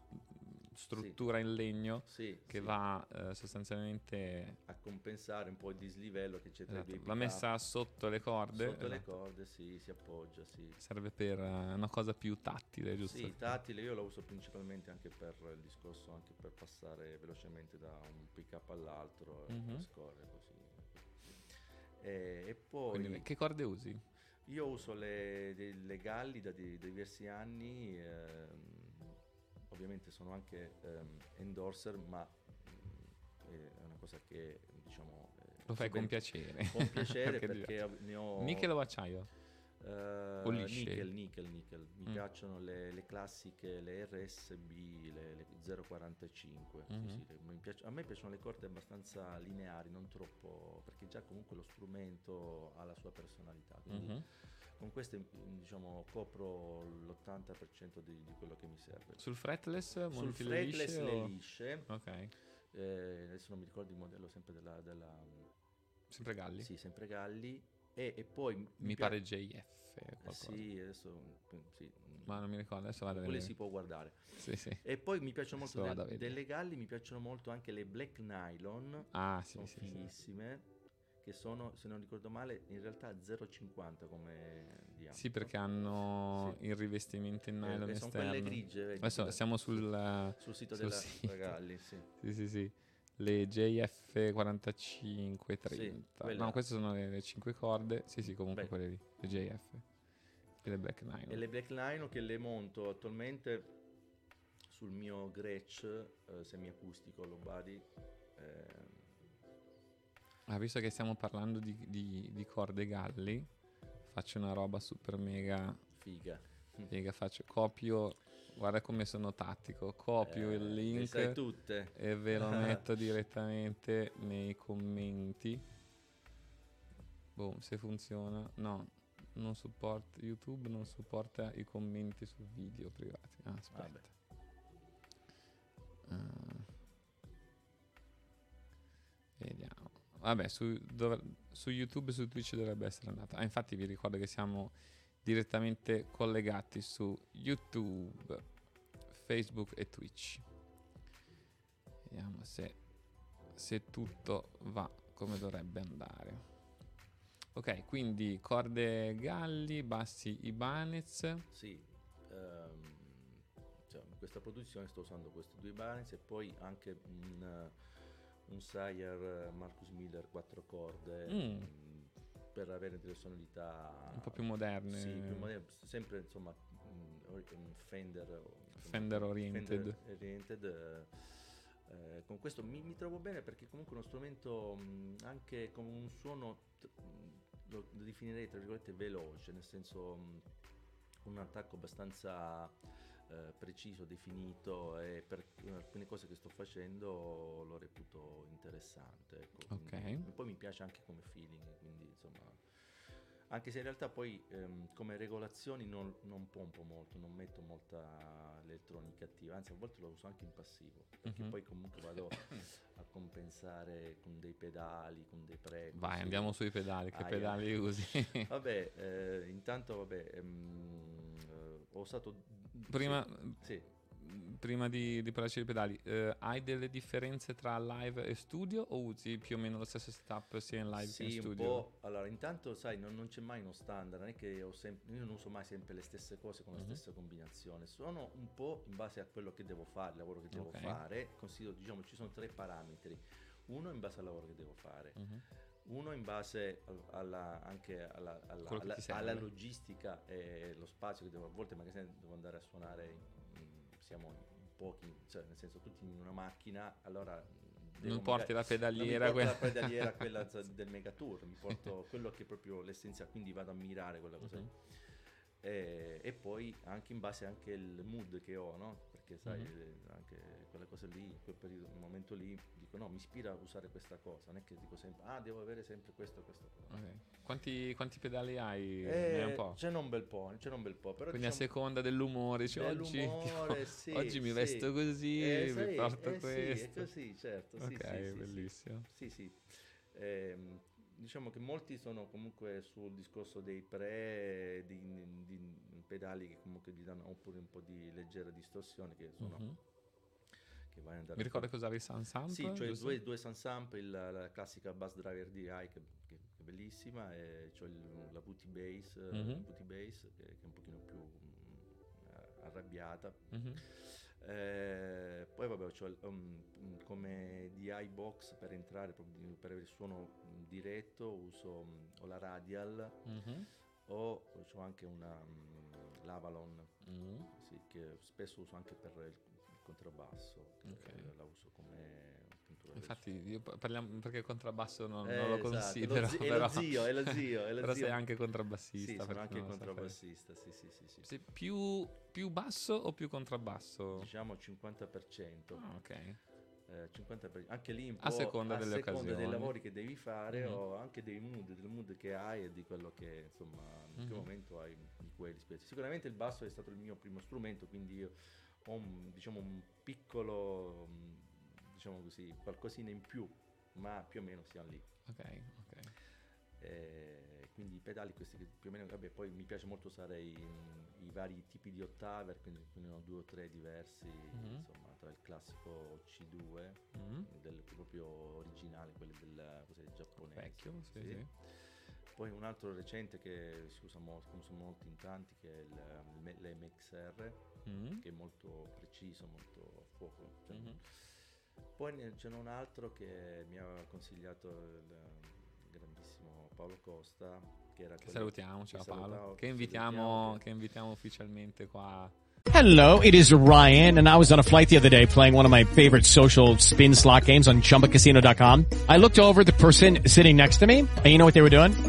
struttura sì. in legno sì, che sì. va eh, sostanzialmente a compensare un po' il dislivello che c'è tra esatto. va messa sotto le corde, sotto esatto. le corde sì, si appoggia sì. serve per una cosa più tattile, giusto? Sì, tattile. Io la uso principalmente anche per il discorso, anche per passare velocemente da un pick up all'altro, mm-hmm. e scorre così e, e poi quindi, che corde usi? Io uso le, le Galli da di, diversi anni, ehm, ovviamente sono anche um, endorser, ma mh, è una cosa che diciamo eh, lo fai ben, con piacere con piacere perché, perché ne ho nichel o acciaio? Uh, o lisce? Nickel, nickel, nickel. Mi mm. piacciono le, le classiche, le R S B, le, le zero quarantacinque. Mm-hmm. Sì, sì, le, mi piac- a me piacciono le corde abbastanza lineari, non troppo, perché già comunque lo strumento ha la sua personalità. Quindi mm-hmm. con queste diciamo copro l'ottanta per cento di, di quello che mi serve. Sul fretless? Sul fretless lisce, le o... lisce. Okay. Eh, adesso non mi ricordo il modello, sempre della, della sempre Galli. Sì, sempre Galli. E, e poi mi, mi pia- pare J F qualcosa. Sì, adesso sì. ma non mi ricordo, adesso vado a vedere. Quelle si può guardare. Sì, sì. E poi mi piacciono adesso molto de- delle Galli, mi piacciono molto anche le Black Nylon. Ah, sì, sono sì, fighissime. Sì. Che sono, se non ricordo male, in realtà zero virgola cinquanta come diametro. Sì, perché hanno sì. il rivestimento in nylon eh, esterno. Sono quelle grigie. Vedi, adesso da, siamo sul, sul sito sul della sito. Galli, sì. Sì, sì, sì. Le J F quarantacinque trenta, sì, no, queste sono le, le cinque corde, sì sì, comunque beh. Quelle lì, le J F e le Black Nylon. E le Black Nylon che le monto attualmente sul mio Gretsch eh, semiacustico low body. Eh. Ah, visto che stiamo parlando di, di, di corde Galli, faccio una roba super mega figa. Figa, faccio, copio, guarda come sono tattico, copio eh, il link tutte. e ve lo metto direttamente nei commenti. Boom, se funziona. No, non supporta YouTube, non supporta i commenti su video privati. Ah, aspetta. Uh, vediamo. Vabbè, su, dov- su YouTube e su Twitch dovrebbe essere andata. Ah, infatti vi ricordo che siamo direttamente collegati su YouTube, Facebook e Twitch. Vediamo se, se tutto va come dovrebbe andare. Ok, quindi corde Galli, bassi Ibanez. Sì, um, cioè, in questa produzione sto usando questi due Ibanez e poi anche un, un Squier Marcus Miller quattro corde. Mm. Um, per avere delle sonorità un po' più moderne, sì, più moderne, sempre insomma un Fender Fender oriented, Fender oriented eh, con questo mi, mi trovo bene, perché comunque uno strumento mh, anche con un suono t- lo definirei tra virgolette veloce, nel senso mh, un attacco abbastanza eh, preciso, definito, e per alcune cose che sto facendo lo reputo interessante, ecco. Okay. Poi mi piace anche come feeling, quindi insomma, anche se in realtà poi ehm, come regolazioni non, non pompo molto, non metto molta elettronica attiva, anzi a volte lo uso anche in passivo, perché mm-hmm. poi comunque vado a compensare con dei pedali, con dei premi. Vai, andiamo sui pedali, che ah, pedali eh. usi? Vabbè, eh, intanto vabbè, ehm, eh, ho usato... Prima... Sì. Prima di, di parlare dei pedali, eh, hai delle differenze tra live e studio o usi più o meno lo stesso setup sia in live sì, che in studio? Sì, un po'. Allora, intanto sai, non, non c'è mai uno standard, non è che ho sem- io non uso mai sempre le stesse cose con la mm-hmm. stessa combinazione, sono un po' in base a quello che devo fare, il lavoro che devo okay. fare, considero, diciamo, ci sono tre parametri, uno in base al lavoro che devo fare, mm-hmm. uno in base alla, anche alla, alla, alla, alla logistica e lo spazio che devo, a volte magari devo andare a suonare in, in siamo in pochi, cioè nel senso tutti in una macchina, allora devo non porti magari, la pedaliera, non mi porto quella... la pedaliera quella del Megatour, mi porto quello che è proprio l'essenziale, quindi vado a mirare quella cosa. Mm-hmm. e, e poi anche in base anche al mood che ho, no? Perché sai, mm-hmm. anche quella cosa lì, in quel periodo, quel momento lì dico no, mi ispira a usare questa cosa, non è che dico sempre ah devo avere sempre questo, questo. Okay. Quanti, quanti pedali hai? Eh, un po'. C'è un bel po', c'è un bel po', però quindi diciamo, a seconda dell'umore, cioè dell'umore oggi, sì, oggi mi sì. vesto così, eh, mi porto eh, questo. Sì, è così, certo, sì, okay, sì, bellissimo. Sì, sì. Eh, diciamo che molti sono comunque sul discorso dei pre di, di pedali che comunque gli danno oppure un po' di leggera distorsione che sono mm-hmm. che vai a andare. Mi ricordo che usavi il SansAmp? Sì, cioè due, due SansAmp, il, la classica bass driver D I che, che, che è bellissima, e cioè il, la V T Bass, mm-hmm. V T Bass che, che è un pochino più mh, arrabbiata. Mm-hmm. Eh, poi vabbè, cioè, um, come D I box per entrare, per avere il suono diretto uso um, o la Radial mm-hmm. o cioè anche una um, l'Avalon mm-hmm. sì, che spesso uso anche per il contrabbasso, okay. la uso come puntura. Infatti io parliamo, perché il contrabbasso non, eh, non lo considero, esatto. È lo zio, è lo zio, è lo però zio. Sei anche contrabbassista. Sì, sono anche contrabbassista, sì, sì, sì, sì. Sei più, più basso o più contrabbasso? Diciamo cinquanta per cento. Ah, ok. Eh, cinquanta per cento. Anche lì un po' a seconda, a delle seconda occasioni. Dei lavori che devi fare mm-hmm. o anche dei mood, del mood che hai e di quello che insomma in mm-hmm. che momento hai di quelli spesi. Sicuramente il basso è stato il mio primo strumento, quindi io ho un, diciamo un piccolo, diciamo così, qualcosina in più, ma più o meno siamo lì. Ok, ok. E quindi i pedali questi che più o meno, vabbè, poi mi piace molto usare i, i vari tipi di ottave, quindi ne ho due o tre diversi, mm-hmm. insomma, tra il classico C due, mm-hmm. del proprio originale, quelli del cos'è, giapponese. Vecchio, sì, sì. Sì. Poi un altro recente che si usa molto, come sono molti in tanti, che è il, l'M X R, mm-hmm. che è molto preciso, molto a fuoco. Cioè, mm-hmm. Poi c'è un altro che mi ha consigliato il grandissimo Paolo Costa, che era che salutiamo, ciao Paolo, che invitiamo, che invitiamo ufficialmente qua. Hello, it is Ryan, and I was on a flight the other day playing one of my favorite social spin slot games on Chumba Casino dot com. I looked over at the person sitting next to me, and you know what they were doing?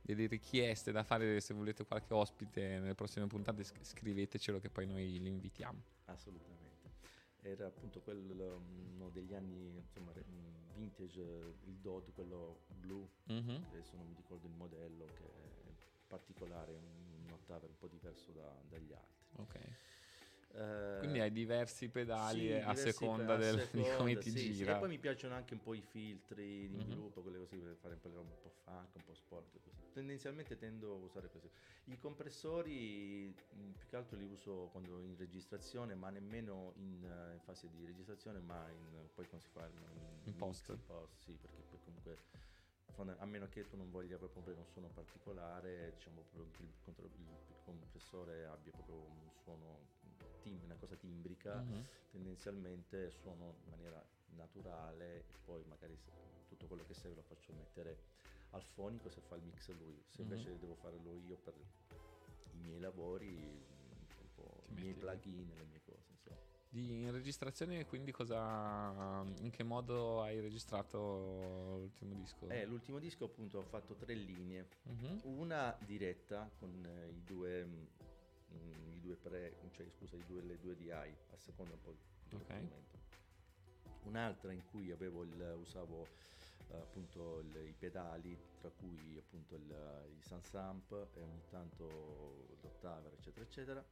delle richieste da fare, se volete qualche ospite nelle prossime puntate, scrivetecelo che poi noi li invitiamo. Assolutamente. Era appunto quello uno degli anni, insomma, vintage, il D O D, quello blu, mm-hmm. adesso non mi ricordo il modello, che è particolare, un'ottava un po' diverso da, dagli altri. Ok. Uh, Quindi hai diversi pedali sì, a diversi seconda, pe- del, seconda di come ti sì, gira. Sì, e poi mi piacciono anche un po' i filtri di sviluppo, mm-hmm. quelle cose per fare un po', un po' funk, un po' sport, così. Tendenzialmente tendo a usare così. I compressori più che altro li uso quando in registrazione, ma nemmeno in, in fase di registrazione, ma in, poi quando si fa in, in post. In post, sì, perché poi comunque a meno che tu non voglia proprio un suono particolare, diciamo proprio il, contro, il, il compressore abbia proprio un suono, una cosa timbrica, mm-hmm. tendenzialmente suono in maniera naturale, e poi magari tutto quello che serve lo faccio mettere al fonico se fa il mix lui, se invece mm-hmm. devo farlo io per i miei lavori, un po' i miei plugin, le mie cose, insomma. Di in registrazione, quindi cosa, in che modo hai registrato l'ultimo disco? Eh, l'ultimo disco appunto ho fatto tre linee, mm-hmm. una diretta con eh, i due mh, i due pre, cioè scusa i due le due D I a seconda poi del okay. momento. Un'altra in cui avevo il, usavo eh, appunto il, i pedali, tra cui appunto il, il SansAmp e ogni tanto l'ottaver eccetera eccetera,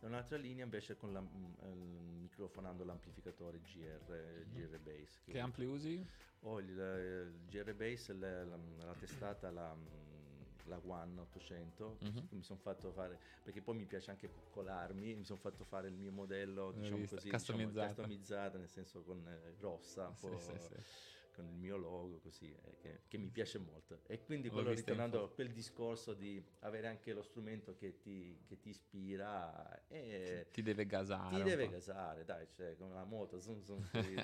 e un'altra linea invece con la, m, microfonando l'amplificatore G R, G R Bass. Che, che ampli usi? Ho il, il G R Bass, la, la, la testata, la, la One ottocento, mm-hmm. mi sono fatto fare, perché poi mi piace anche coccolarmi, mi sono fatto fare il mio modello, diciamo così, customizzata, diciamo, customizzata nel senso con eh, rossa, sì, po', sì, sì. con il mio logo così, eh, che, che mi piace molto. E quindi quello, ritornando a quel discorso di avere anche lo strumento che ti, che ti ispira e ti deve gasare, ti deve gasare, dai, cioè come la moto, zoom, zoom, così.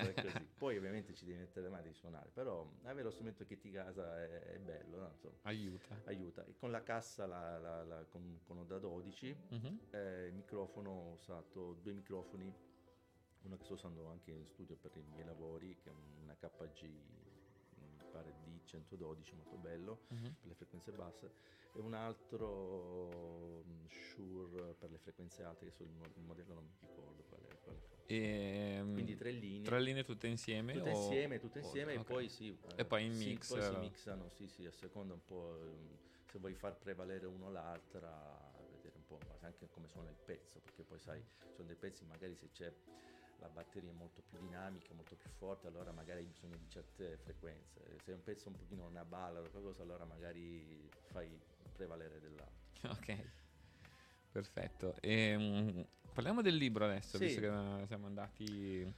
Poi ovviamente ci devi mettere le mani di suonare, però avere lo strumento che ti gasa è, è bello, no? Insomma, aiuta, aiuta. E con la cassa la, la, la, con, con da dodici, mm-hmm. eh, il microfono, ho usato due microfoni, uno che sto usando anche in studio per i miei lavori, che è una K G, mi pare D centododici, molto bello, uh-huh. per le frequenze basse, e un altro Shure per le frequenze alte, che sul modello non mi ricordo qual è, qual è. E, quindi tre linee tre linee tutte insieme tutte o... insieme tutte oh, insieme okay. e poi sì e poi in sì, mix poi si mixano sì sì a seconda un po' se vuoi far prevalere uno l'altra, vedere un po' anche come suona il pezzo, perché poi sai, sono dei pezzi magari se c'è la batteria è molto più dinamica, molto più forte, allora magari hai bisogno di certe frequenze. Se è un pezzo un pochino una balla o qualcosa, allora magari fai prevalere dell'altro. Ok, perfetto. E, um, parliamo del libro adesso, sì. visto che siamo andati...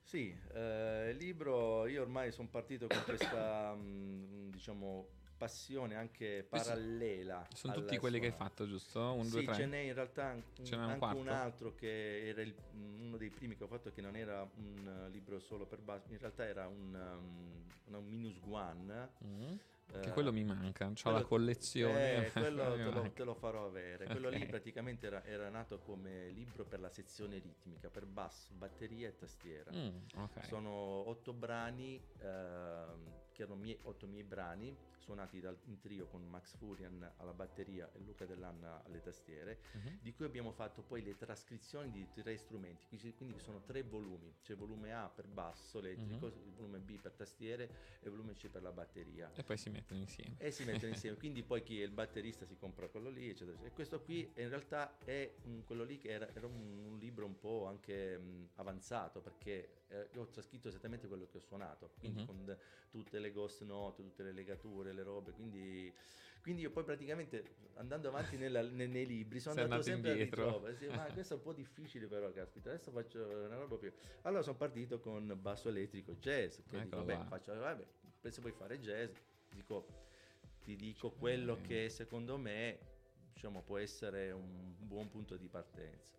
Sì, eh, il libro, io ormai sono partito con questa, mh, diciamo... passione anche parallela. Sono tutti quelli suona. Che hai fatto, giusto? Un, sì, due, tre. Ce n'è in realtà un, ce n'è un anche quarto. Un altro che era il, uno dei primi che ho fatto, che non era un libro solo per basso, in realtà era un, un, un minus one. Mm-hmm. Eh, che quello mi manca, c'ho quello, la collezione. Eh, quello te lo, te lo farò avere. Okay. Quello lì praticamente era, era nato come libro per la sezione ritmica, per basso, batteria e tastiera. Mm, okay. Sono otto brani, eh, che erano mie, otto miei brani, suonati dal, in trio con Max Furian alla batteria e Luca Dell'Anna alle tastiere, mm-hmm. di cui abbiamo fatto poi le trascrizioni di tre strumenti, quindi sono tre volumi, c'è cioè volume A per basso elettrico, mm-hmm. volume B per tastiere e volume C per la batteria. E poi si mettono insieme e si mettono insieme quindi poi chi è il batterista si compra quello lì eccetera, eccetera. E questo qui in realtà è un, quello lì che era, era un, un libro un po' anche mh, avanzato, perché eh, io ho trascritto esattamente quello che ho suonato, quindi mm-hmm. con d- tutte le ghost note, tutte le legature, le robe, quindi quindi io poi praticamente andando avanti nella, ne, nei libri sono andato, andato sempre indietro. A ritrovo sì, ma questo è un po' difficile, però caspita adesso faccio una roba più, allora sono partito con basso elettrico jazz, quindi dico, beh, faccio, vabbè, penso puoi fare jazz, dico, ti dico quello che secondo me, diciamo, può essere un buon punto di partenza.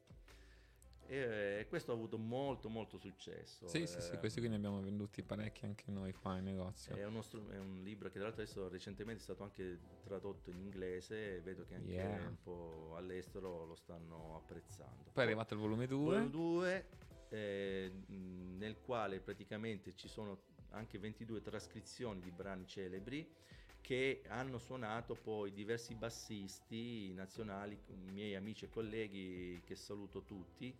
E eh, questo ha avuto molto molto successo. Sì, eh, sì, sì, questi qui ne abbiamo venduti parecchi anche noi qua in negozio. È, uno str- è un libro che tra l'altro adesso recentemente è stato anche tradotto in inglese, e vedo che anche yeah. un po' all'estero lo stanno apprezzando. Poi è arrivato il volume due. Volume due, eh, nel quale praticamente ci sono anche ventidue trascrizioni di brani celebri che hanno suonato poi diversi bassisti nazionali, miei amici e colleghi, che saluto tutti,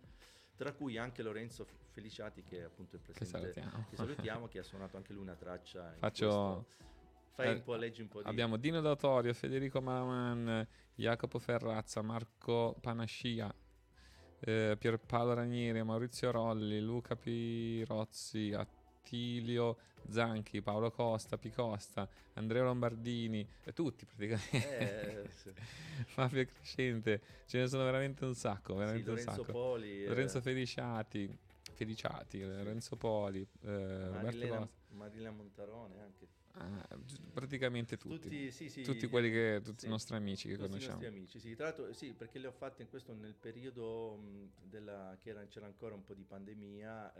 tra cui anche Lorenzo Feliciati, che è appunto il presidente, che salutiamo, che, salutiamo, che ha suonato anche lui una traccia. Faccio... in questo... Fai un po', leggi un po' di... Abbiamo Dino D'autorio, Federico Malaman, Jacopo Ferrazza, Marco Panascia, eh, Pierpaolo Ranieri, Maurizio Rolli, Luca Pirozzi, Tilio Zanchi, Paolo Costa, Picosta, Andrea Lombardini, eh, tutti praticamente, eh, sì. Mafia Crescente, ce ne sono veramente un sacco, veramente sì, un Lorenzo sacco. Poli, Lorenzo eh. Feliciati, Feliciati, Lorenzo Poli, eh, Marilena, Marilena Montarone anche. Ah, praticamente tutti, tutti, sì, sì, tutti quelli che tutti sì, i nostri amici che tutti conosciamo. I nostri amici, sì. Tra l'altro, sì, perché le ho fatte in questo nel periodo della, che era, c'era ancora un po' di pandemia.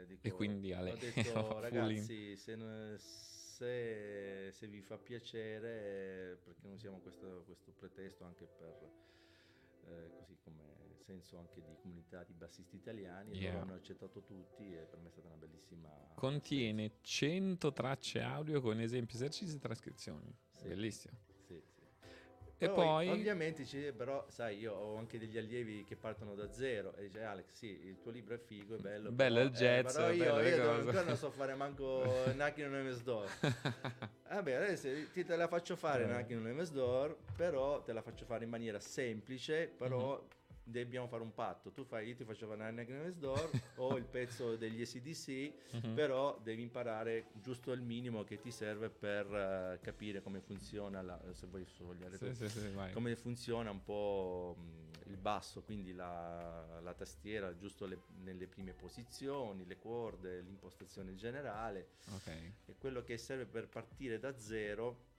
Eh, dico, e quindi Ale, ho detto, ragazzi, se, se, se vi fa piacere, perché non usiamo questo, questo pretesto anche per. Eh, così come senso anche di comunità di bassisti italiani, yeah. Allora hanno accettato tutti e per me è stata una bellissima. Contiene senso. cento tracce audio con esempi, esercizi e trascrizioni, sì. Bellissimo. Sì, sì. E però poi ovviamente ci, però sai, io ho anche degli allievi che partono da zero e dice Alex, sì, il tuo libro è figo, è bello, bello però, il jazz, eh, però io, io non, non so fare manco Knockin' on Heaven's Door. Vabbè, adesso ti, te la faccio fare Knockin' on Heaven's Door, però te la faccio fare in maniera semplice, però mm-hmm. dobbiamo fare un patto, tu fai, io ti faccio fare Knockin' on Heaven's Door o il pezzo degli A C D C, mm-hmm. però devi imparare giusto il minimo che ti serve per uh, capire come funziona la, se vuoi sogliare sì, sì, sì, come funziona un po' mh, il basso, quindi la, la tastiera giusto le, nelle prime posizioni, le corde, l'impostazione generale, okay. E quello che serve per partire da zero.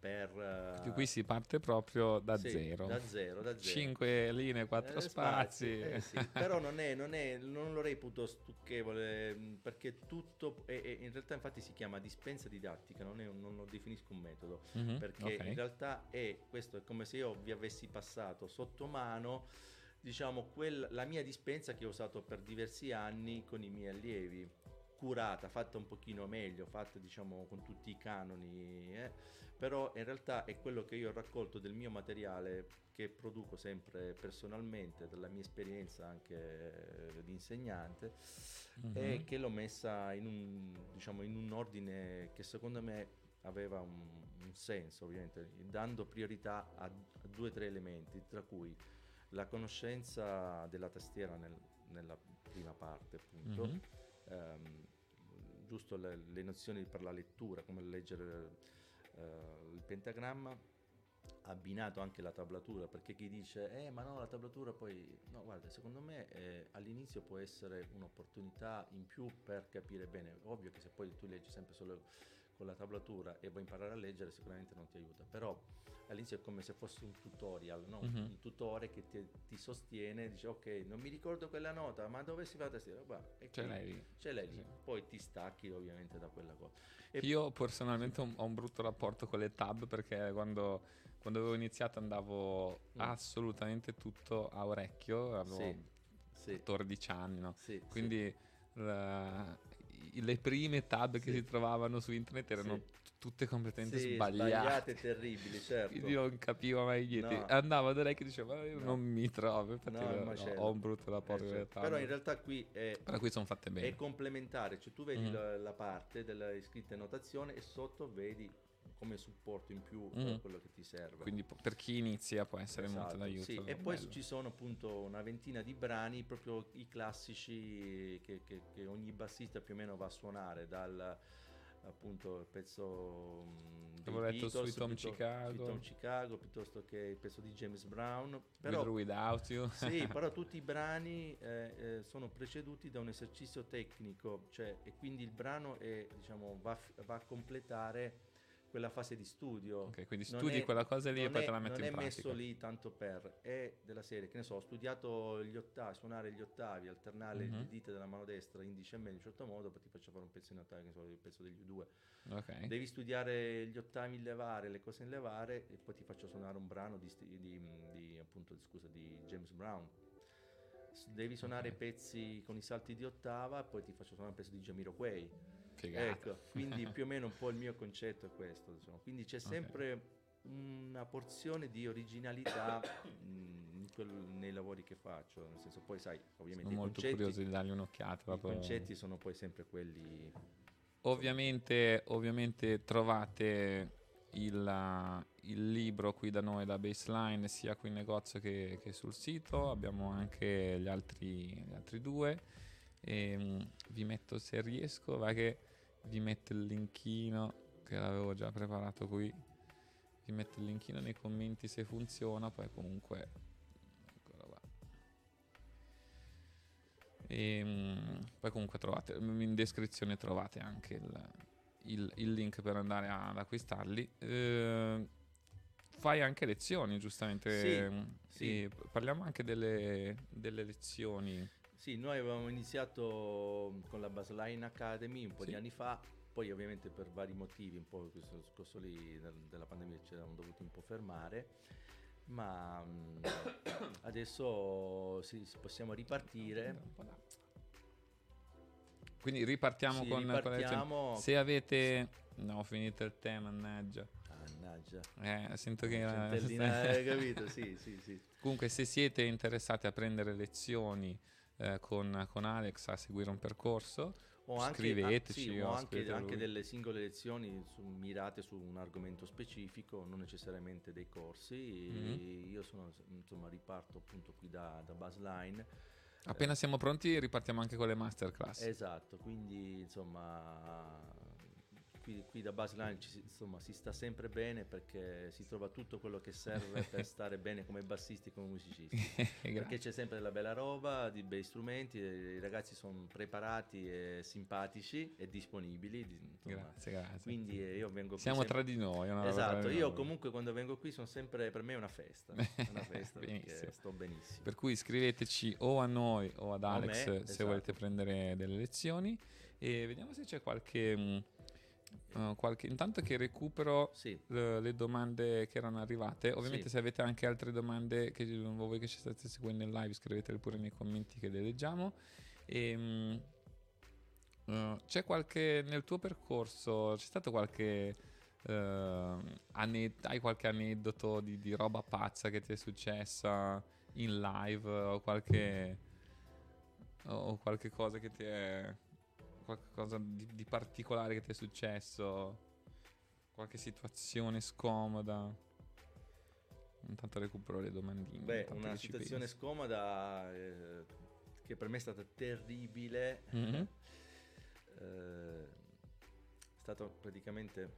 Per, uh, qui si parte proprio da, sì, zero. da zero, da zero, cinque linee, quattro eh, spazi. spazi. Eh, sì. Però non è, non è, non lo reputo stucchevole perché tutto è, è, in realtà, infatti, si chiama dispensa didattica. Non, è un, non lo definisco un metodo mm-hmm, perché okay. in realtà è questo: è come se io vi avessi passato sotto mano, diciamo, quel, la mia dispensa che ho usato per diversi anni con i miei allievi. Curata, fatta un pochino meglio, fatta diciamo con tutti i canoni, eh? Però in realtà è quello che io ho raccolto del mio materiale che produco sempre personalmente, dalla mia esperienza anche eh, di insegnante mm-hmm. e che l'ho messa in un, diciamo, in un ordine che secondo me aveva un, un senso, ovviamente dando priorità a, a due o tre elementi, tra cui la conoscenza della tastiera nel, nella prima parte appunto mm-hmm. Um, giusto le, le nozioni per la lettura, come leggere uh, il pentagramma, abbinato anche la tablatura, perché chi dice eh ma no la tablatura poi no, guarda, secondo me eh, all'inizio può essere un'opportunità in più per capire bene. Ovvio che se poi tu leggi sempre solo con la tablatura e vuoi imparare a leggere sicuramente non ti aiuta, però all'inizio è come se fosse un tutorial, no? Mm-hmm. Un tutore che ti, ti sostiene, dice ok non mi ricordo quella nota ma dove si va la tastiera, e ce l'hai lì, ce l'hai lì. Sì. Poi ti stacchi ovviamente da quella cosa. E io personalmente ho un brutto rapporto con le tab perché quando, quando avevo iniziato andavo mm. assolutamente tutto a orecchio, avevo sì. quattordici anni, no? Sì, quindi sì. La, le prime tab sì. che si trovavano su internet erano sì. t- tutte completamente sì, sbagliate. sbagliate terribili, certo. Quindi io non capivo mai niente. No. Andavo da lei che diceva ma io no. non mi trovo, infatti no, no, ho un brutto rapporto eh, certo. Però in realtà qui è, però qui sono fatte bene. È complementare, cioè tu vedi mm. la, la parte della scritta in notazione e sotto vedi come supporto in più mm. per quello che ti serve, quindi per chi inizia può essere esatto, molto d'aiuto sì. E poi bello. Ci sono appunto una ventina di brani proprio i classici che, che, che ogni bassista più o meno va a suonare, dal appunto il pezzo avevo letto sui Tom Chicago Tom Chicago piuttosto che il pezzo di James Brown, però With or Without You sì, però tutti i brani eh, eh, sono preceduti da un esercizio tecnico, cioè, e quindi il brano è, diciamo, va, va a completare quella fase di studio. Ok, quindi studi è, quella cosa lì e poi è, te la metti in pratica. Non è messo lì tanto per, è della serie, che ne so, ho studiato gli ottavi, suonare gli ottavi, alternare mm-hmm. le dita della mano destra, indice e medio, in un certo modo, poi ti faccio fare un pezzo in ottavi, che ne so, il pezzo degli U due. Okay. Devi studiare gli ottavi in levare, le cose in levare, e poi ti faccio suonare un brano di, sti- di, di appunto, scusa, di James Brown. Devi suonare okay. pezzi con i salti di ottava, poi ti faccio suonare un pezzo di Jamiroquai. Ecco, quindi più o meno un po' il mio concetto è questo, diciamo. Quindi c'è sempre okay. una porzione di originalità mh, quel, nei lavori che faccio, nel senso, poi sai, ovviamente sono i molto concetti, curioso di dargli un'occhiata proprio. I concetti sono poi sempre quelli. Ovviamente, ovviamente trovate il, il libro qui da noi, da Baseline, sia qui in negozio che, che sul sito. Abbiamo anche gli altri, gli altri due. E vi metto, se riesco, va che vi metto il linkino che l'avevo già preparato qui, vi metto il linkino nei commenti se funziona, poi comunque ancora qua. E poi comunque trovate in descrizione, trovate anche il, il, il link per andare ad acquistarli. Eh, fai anche lezioni, giustamente. Sì, e sì. Parliamo anche delle, delle lezioni. Sì, noi avevamo iniziato con la Bassline Academy un po' sì. di anni fa, poi ovviamente per vari motivi, un po' questo discorso lì della pandemia ci eravamo dovuti un po' fermare, ma adesso sì, possiamo ripartire. Quindi ripartiamo, sì, con, ripartiamo con le... Se avete... No, ho finito il te, mannaggia. Mannaggia. Eh, sento che... Hai capito, sì, sì, sì. Comunque, se siete interessati a prendere lezioni eh, con, con Alex, a seguire un percorso, o anche, scriveteci. Ah, sì, o anche, anche delle singole lezioni su, mirate su un argomento specifico, non necessariamente dei corsi. Mm-hmm. Io sono, insomma, riparto appunto qui da, da Bassline. Appena siamo pronti ripartiamo anche con le masterclass. Esatto, quindi insomma qui, qui da Bassline ci, insomma, si sta sempre bene, perché si trova tutto quello che serve per stare bene come bassisti e come musicisti. Perché c'è sempre della bella roba, di bei strumenti, i ragazzi sono preparati e simpatici e disponibili, insomma. Grazie, grazie. Quindi io vengo qui. Siamo sempre... tra di noi. Una esatto, io noi. Comunque quando vengo qui sono sempre, per me è una festa, una festa perché sto benissimo. Per cui scriveteci o a noi o ad Alex, me, se esatto. volete prendere delle lezioni, e vediamo se c'è qualche... Mh, Uh, qualche, intanto che recupero sì. le, le domande che erano arrivate, ovviamente sì. se avete anche altre domande che voi che ci state seguendo in live, scrivetele pure nei commenti che le leggiamo. E, um, uh, c'è qualche, nel tuo percorso c'è stato qualche uh, ane- hai qualche aneddoto di, di roba pazza che ti è successa in live, o qualche mm. o qualche cosa che ti è qualcosa di, di particolare che ti è successo, qualche situazione scomoda? Intanto recupero le domandine. Beh, una situazione pensi. scomoda eh, che per me è stata terribile. Mm-hmm. eh, è stata praticamente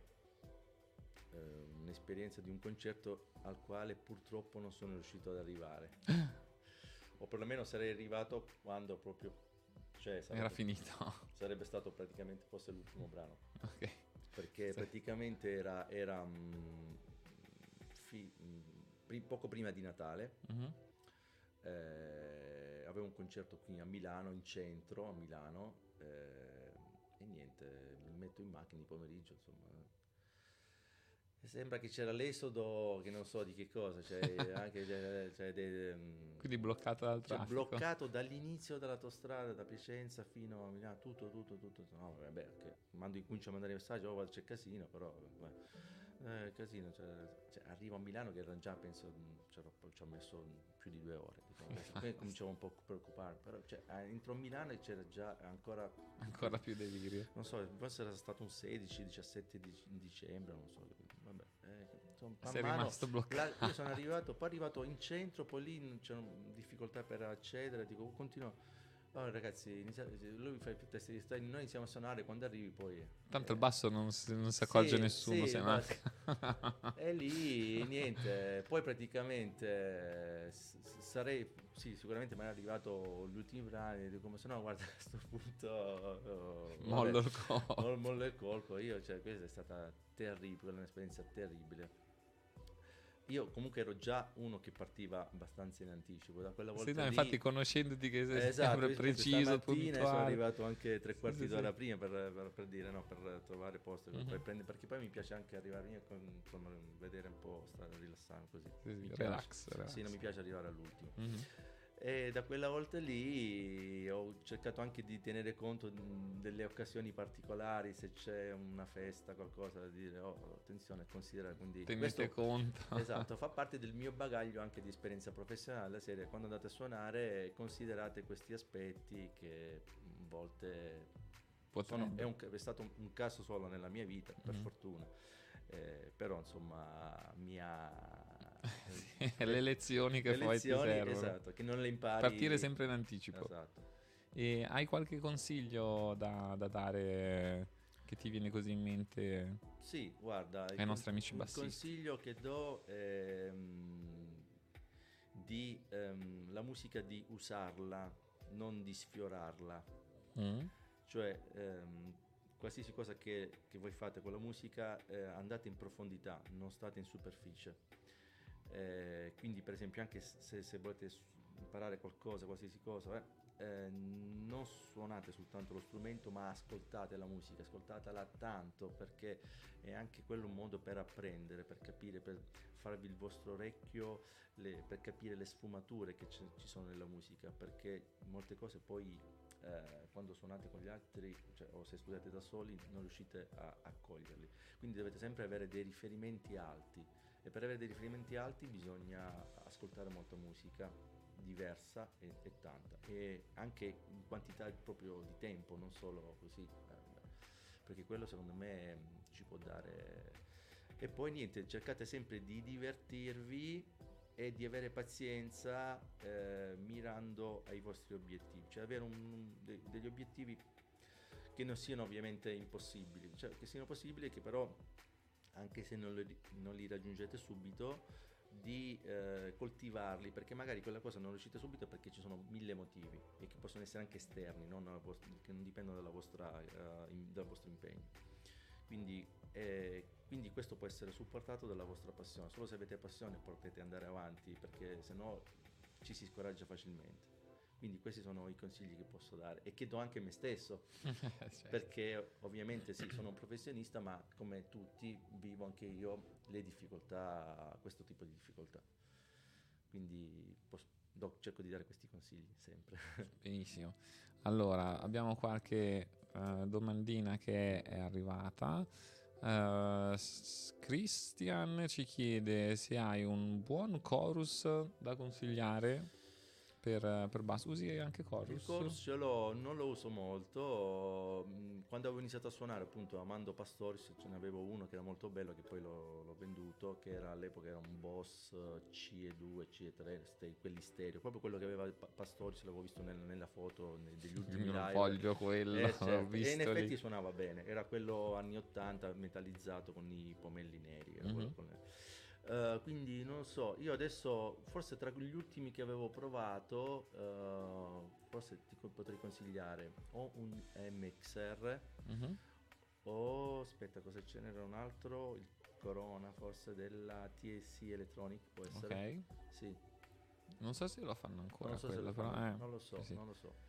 eh, un'esperienza di un concerto al quale purtroppo non sono riuscito ad arrivare, o perlomeno sarei arrivato quando proprio... Cioè, sarebbe, era finito. Sarebbe stato praticamente forse l'ultimo brano. Okay. Perché sì. praticamente era, era mh, fi, mh, pri, poco prima di Natale. Mm-hmm. eh, avevo un concerto qui a Milano, in centro a Milano, eh, e niente, mi metto in macchina di pomeriggio, insomma. Sembra che c'era l'esodo, che non so di che cosa, cioè anche cioè, cioè de, um, quindi bloccato dal traffico, cioè bloccato dall'inizio dell'autostrada da Piacenza fino a Milano, tutto tutto tutto, no vabbè, che mando in cuncio a mandare messaggi, oh c'è casino, però beh, eh, casino, cioè, cioè, arrivo a Milano che era già, penso ci ho messo più di due ore, diciamo. Cominciavo un po' a preoccuparmi, però cioè, entro a Milano e c'era già ancora ancora più delirio, non so, forse era stato un sedici diciassette dicembre, non so, vabbè, eh, insomma, sei mano, rimasto bloccato. La, io sono arrivato, poi arrivato in centro, poi lì c'erano difficoltà per accedere, dico continuo. Oh, ragazzi, inizia, lui fa più testi di stagno, noi iniziamo a suonare, quando arrivi poi... Tanto eh, il basso non si, non si accorge sì, nessuno, sì, se manca. E lì, niente, poi praticamente sarei, sì, sicuramente mi è arrivato gli ultimi brani, dico, ma se no guarda, a questo punto... Oh, mollo il colpo. Mollo il colpo, io, cioè, questa è stata terribile, un'esperienza terribile. Io comunque ero già uno che partiva abbastanza in anticipo, da quella volta sì, no, lì... infatti conoscendoti che sei eh, esatto, sempre preciso, puntuale. Sono arrivato anche tre quarti sì, d'ora sì. prima per, per, per dire, no, per trovare posto, mm-hmm. per prendere, perché poi mi piace anche arrivare io con, con vedere un po', stare rilassando così. Sì, mi relax, relax. Sì, non mi piace arrivare all'ultimo. Mm-hmm. E da quella volta lì ho cercato anche di tenere conto delle occasioni particolari, se c'è una festa, qualcosa da dire, oh, attenzione, considera, quindi tenete questo, conto. Esatto, fa parte del mio bagaglio anche di esperienza professionale, la serie, quando andate a suonare considerate questi aspetti che a volte sono, è, un, è stato un, un caso solo nella mia vita, per mm. fortuna. Eh, però insomma mia sì, le lezioni che le poi lezioni, ti servono, esatto, che non le impari, partire sempre in anticipo, esatto. E hai qualche consiglio da, da dare che ti viene così in mente? Sì, guarda, ai nostri amici bassisti il consiglio che do è um, di um, la musica di usarla, non di sfiorarla. mm. Cioè um, qualsiasi cosa che, che voi fate con la musica, eh, andate in profondità, non state in superficie. Eh, quindi per esempio anche se, se volete imparare qualcosa, qualsiasi cosa, eh, eh, non suonate soltanto lo strumento, ma ascoltate la musica, ascoltatela tanto, perché è anche quello un modo per apprendere, per capire, per farvi il vostro orecchio, le, per capire le sfumature che ci sono nella musica, perché molte cose poi eh, quando suonate con gli altri, cioè, o se studiate da soli, non riuscite a, a coglierli. Quindi dovete sempre avere dei riferimenti alti, e per avere dei riferimenti alti bisogna ascoltare molta musica diversa e, e tanta, e anche in quantità proprio di tempo, non solo così, perché quello secondo me ci può dare. E poi niente, cercate sempre di divertirvi e di avere pazienza, eh, mirando ai vostri obiettivi, cioè avere un, de, degli obiettivi che non siano ovviamente impossibili, cioè che siano possibili, che però anche se non, le, non li raggiungete subito, di eh, coltivarli, perché magari quella cosa non riuscite subito perché ci sono mille motivi, e che possono essere anche esterni, non vostra, che non dipendono dalla vostra, uh, in, dal vostro impegno. Quindi, eh, quindi questo può essere supportato dalla vostra passione. Solo se avete passione potete andare avanti, perché sennò ci si scoraggia facilmente. Quindi questi sono i consigli che posso dare, e che do anche a me stesso, certo. Perché ovviamente sì, sono un professionista, ma come tutti vivo anche io le difficoltà, questo tipo di difficoltà. Quindi posso, do, cerco di dare questi consigli sempre. Benissimo. Allora, abbiamo qualche uh, domandina che è arrivata. Uh, Christian ci chiede se hai un buon chorus da consigliare. Per, per basso, usi anche chorus? Il chorus ce l'ho, non lo uso molto. Quando avevo iniziato a suonare, appunto, amando Pastoris, ce ne avevo uno che era molto bello, che poi l'ho, l'ho venduto, che era, all'epoca era un Boss C E due, C E tre, ste, quelli stereo, proprio quello che aveva pa- Pastoris, l'avevo visto nel, nella foto nel, degli ultimi live. Un foglio quello, eh, certo. L'ho visto, e in effetti lì suonava bene, era quello anni ottanta metallizzato con i pomelli neri, era mm-hmm. quello con le... Uh, quindi non lo so, io adesso forse tra gli ultimi che avevo provato, uh, forse ti potrei consigliare o un M X R mm-hmm. o aspetta, cosa ce n'era un altro, il Corona forse della T S C Electronic, può essere, okay. Sì, non so se lo fanno ancora, non so quello, se lo fanno, però, eh, non lo so, sì. Non lo so.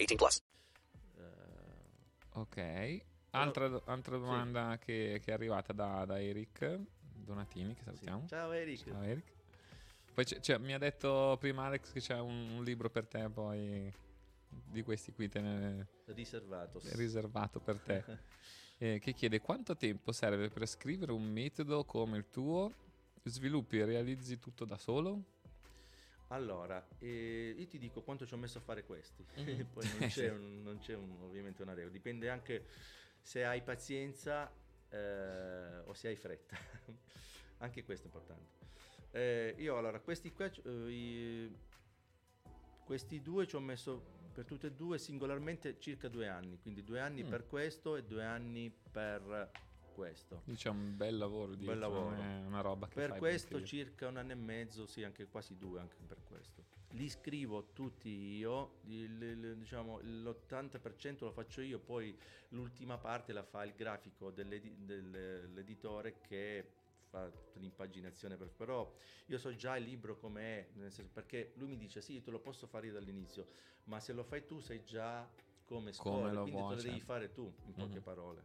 eighteen plus. Uh, ok. Altra, altra domanda, sì, che, che è arrivata da, da Eric Donatini, che salutiamo. Sì. Ciao Eric. Ciao Eric. Poi c- cioè, mi ha detto prima Alex che c'è un, un libro per te, poi di questi qui te ne... Riservato. È riservato per te. Eh, che chiede quanto tempo serve per scrivere un metodo come il tuo, sviluppi e realizzi tutto da solo? Allora, eh, io ti dico quanto ci ho messo a fare questi, mm. poi non c'è, un, non c'è un, ovviamente una regola, dipende anche se hai pazienza eh, o se hai fretta, anche questo è importante. Eh, io allora, questi qua, eh, questi due ci ho messo... Per tutte e due singolarmente circa due anni, quindi due anni mm. per questo e due anni per questo. C'è un bel lavoro dietro, bel lavoro. È una roba che per questo per circa un anno e mezzo, sì, anche quasi due anche per questo. Li scrivo tutti io, il, il, diciamo l'ottanta per cento lo faccio io, poi l'ultima parte la fa il grafico dell'edi- dell'editore che... fa l'impaginazione, per, però io so già il libro com'è, nel senso, perché lui mi dice sì, te lo posso fare io dall'inizio, ma se lo fai tu sai già come scorre, come lo quindi vuoi, te lo devi fare tu in poche mm-hmm. parole.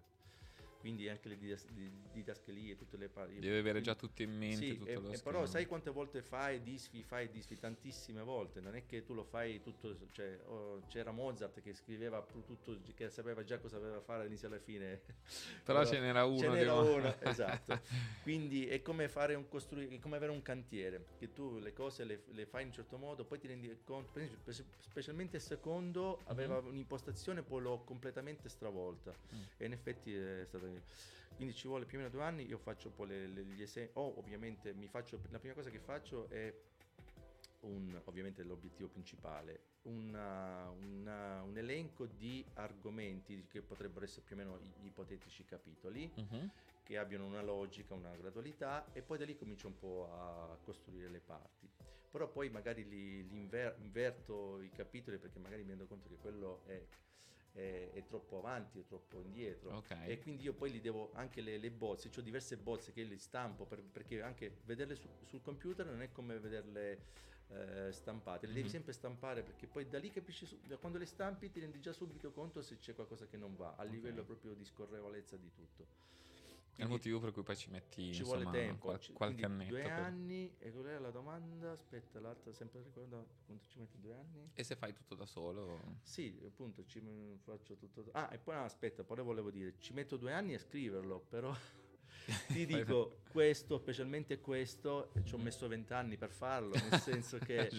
quindi anche le didas- didascalie, tutte le parti. Devi avere già tutto in mente. Sì, tutto e, lo e però sai quante volte fai disfi, fai disfi, tantissime volte, non è che tu lo fai tutto, cioè, oh, c'era Mozart che scriveva tutto, che sapeva già cosa aveva fare all'inizio e alla fine. Però allora, ce n'era uno. Ce n'era uno, uno. Esatto. Quindi è come fare un costruire, è come avere un cantiere, che tu le cose le, le fai in un certo modo, poi ti rendi conto, per esempio, specialmente il secondo aveva mm-hmm. un'impostazione, poi l'ho completamente stravolta. Mm. E in effetti è stata... Quindi ci vuole più o meno due anni. Io faccio poi le, le, gli esempi. Oh, ovviamente mi faccio. La prima cosa che faccio è un, ovviamente l'obiettivo principale, una, una, un elenco di argomenti che potrebbero essere più o meno ipotetici capitoli, uh-huh. che abbiano una logica, una gradualità, e poi da lì comincio un po' a costruire le parti. Però poi magari li, li inver, inverto i capitoli, perché magari mi rendo conto che quello è. È, è troppo avanti, è troppo indietro, okay. E quindi io poi li devo anche le, le bozze, ho diverse bozze che li stampo per, perché anche vederle su, sul computer non è come vederle eh, stampate, le mm-hmm. devi sempre stampare, perché poi da lì capisci, su, da quando le stampi ti rendi già subito conto se c'è qualcosa che non va a okay. livello proprio di scorrevolezza di tutto. Quindi è il motivo per cui poi ci metti, ci insomma, vuole tempo, qual- qualche annetto. Due per... anni, e qual è la domanda? Aspetta, l'altra sempre ricordo, appunto, ci metti due anni. E se fai tutto da solo? Sì, appunto, ci faccio tutto. Ah, e poi no, aspetta, poi volevo dire, ci metto due anni a scriverlo, però ti dico, questo, specialmente questo, ci ho messo vent'anni per farlo, nel senso che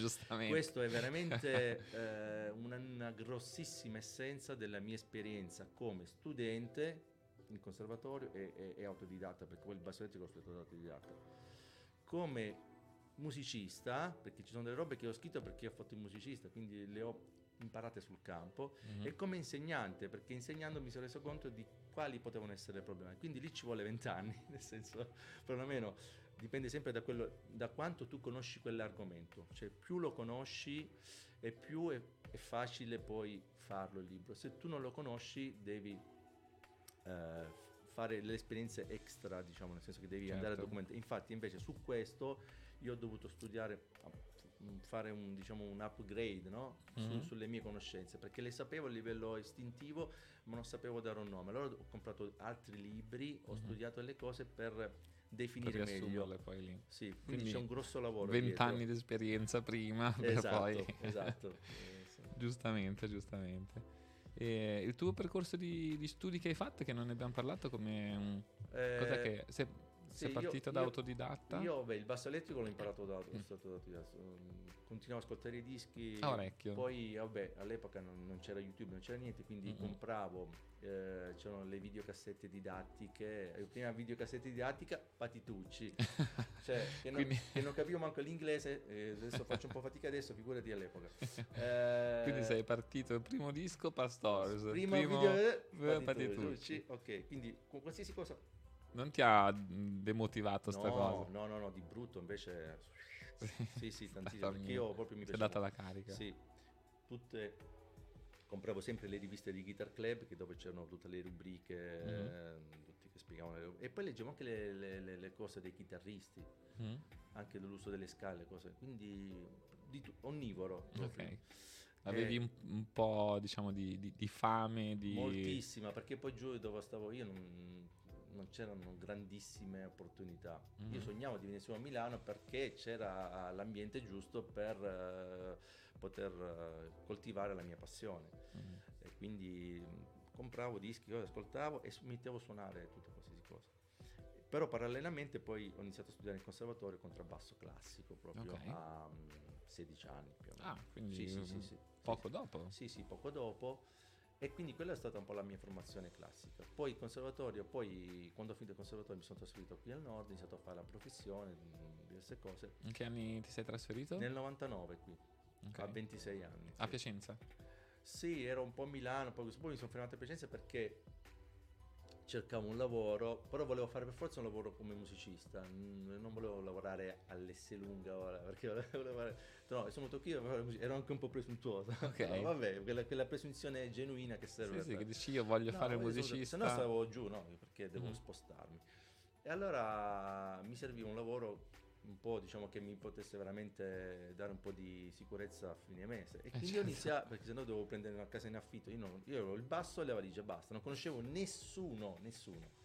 questo è veramente eh, una, una grossissima essenza della mia esperienza come studente in conservatorio e, e, e autodidatta, perché poi il basso elettrico l'ho studiato autodidatta, come musicista, perché ci sono delle robe che ho scritto perché ho fatto il musicista, quindi le ho imparate sul campo, mm-hmm. e come insegnante, perché insegnando mi sono reso conto di quali potevano essere le problematiche. Quindi lì ci vuole vent'anni, nel senso, perlomeno dipende sempre da quello, da quanto tu conosci quell'argomento, cioè più lo conosci e più è, è facile poi farlo il libro. Se tu non lo conosci devi fare le esperienze extra, diciamo, nel senso che devi certo. andare a documentare. Infatti invece su questo io ho dovuto studiare, fare un, diciamo, un upgrade, no? mm-hmm. su, sulle mie conoscenze, perché le sapevo a livello istintivo ma non sapevo dare un nome. Allora ho comprato altri libri, ho mm-hmm. studiato le cose per definire per meglio poi lì. Sì, quindi, quindi c'è un grosso lavoro, vent'anni di esperienza prima per esatto, poi esatto. eh, sì. giustamente giustamente E il tuo percorso di, di studi che hai fatto, che non ne abbiamo parlato, come eh, cos'è che sei, sì, sei partito io, da io, autodidatta? Io beh, il basso elettrico l'ho imparato da autodidatta, continuavo a ascoltare i dischi, ah, orecchio. Poi vabbè, all'epoca non, non c'era YouTube, non c'era niente, quindi mm-hmm. compravo, eh, c'erano le videocassette didattiche, la prima videocassetta didattica Patitucci, cioè che non, quindi... che non capivo manco l'inglese, eh, adesso faccio un po' fatica adesso, figurati all'epoca. Eh, quindi sei partito il primo disco Past Stories, primo, primo video Patitucci, ok, quindi con qualsiasi cosa. Non ti ha demotivato sta no, cosa? No, no, no, di brutto invece. Sì, sì, tantissimo, perché io proprio mi piacevo. È data la carica. Sì, tutte... Compravo sempre le riviste di Guitar Club, che dove c'erano tutte le rubriche, mm-hmm. eh, tutti che spiegavano le rubriche. E poi leggevo anche le, le, le, le cose dei chitarristi, mm-hmm. anche dell'uso delle scale, cose. Quindi di t- onnivoro. Ok. Avevi eh, un, un po', diciamo, di, di, di fame, di... Moltissima, perché poi giù dove stavo io non... non c'erano grandissime opportunità. Mm-hmm. Io sognavo di venire su a Milano perché c'era l'ambiente giusto per uh, poter uh, coltivare la mia passione. Mm-hmm. E quindi mh, compravo dischi, ascoltavo e mi mettevo a suonare tutte qualsiasi cosa. Però parallelamente poi ho iniziato a studiare in conservatorio contrabbasso classico proprio okay. a um, sedici anni più o meno. Ah, quindi sì, sì, sì, sì, poco sì, dopo? Sì, sì, poco dopo. E quindi quella è stata un po' la mia formazione classica. Poi il conservatorio, poi quando ho finito il conservatorio mi sono trasferito qui al nord, ho iniziato a fare la professione, diverse cose. In che anni ti sei trasferito? Nel novantanove qui, okay. a ventisei anni. Sì. A Piacenza? Sì, ero un po' a Milano, poi, poi mi sono fermato a Piacenza perché cercavo un lavoro, però volevo fare per forza un lavoro come musicista, non volevo lavorare all'Esselunga ora, perché volevo fare... No, sono venuto qui, ero anche un po' presuntuoso, okay. no, vabbè, quella, quella presunzione genuina che serve. Sì, sì, che dici io voglio no, fare il musicista. Se no stavo giù, no, perché devo mm. spostarmi. E allora mi serviva un lavoro un po', diciamo, che mi potesse veramente dare un po' di sicurezza a fine mese. E quindi certo. io iniziavo, perché sennò dovevo prendere una casa in affitto, io, non, io avevo il basso e la valigia, basta, non conoscevo nessuno, nessuno.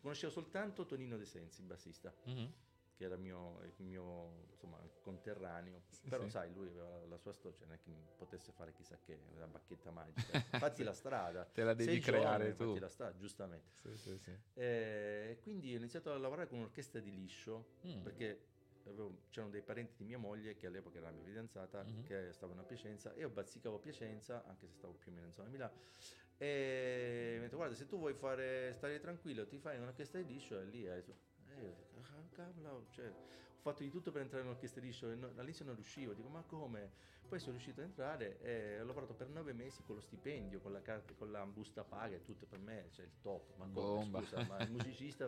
Conoscevo soltanto Tonino De Sensi, bassista, mm-hmm. che era mio, mio insomma, conterraneo, sì, però sì. sai, lui aveva la sua storia, cioè non è che potesse fare chissà che, la bacchetta magica, fatti sì. la strada. Te la devi creare giorni, tu. La strada, giustamente. Sì, sì, sì. E quindi ho iniziato a lavorare con un'orchestra di liscio, mm. perché avevo, c'erano dei parenti di mia moglie, che all'epoca era la mia fidanzata, mm-hmm. che stavano a Piacenza, e io bazzicavo a Piacenza, anche se stavo più o meno in zona Milano, e mi detto, guarda, se tu vuoi fare stare tranquillo ti fai un'orchestra di liscio, e lì hai detto, eh, io dico, ah, cavolo, cioè, ho fatto di tutto per entrare in un'orchestra di liscio, e no, all'inizio non riuscivo, dico ma come? Poi sono riuscito ad entrare e ho lavorato per nove mesi con lo stipendio, con la, car- con la busta paga e tutto, per me cioè il top, ma come, scusa, ma il musicista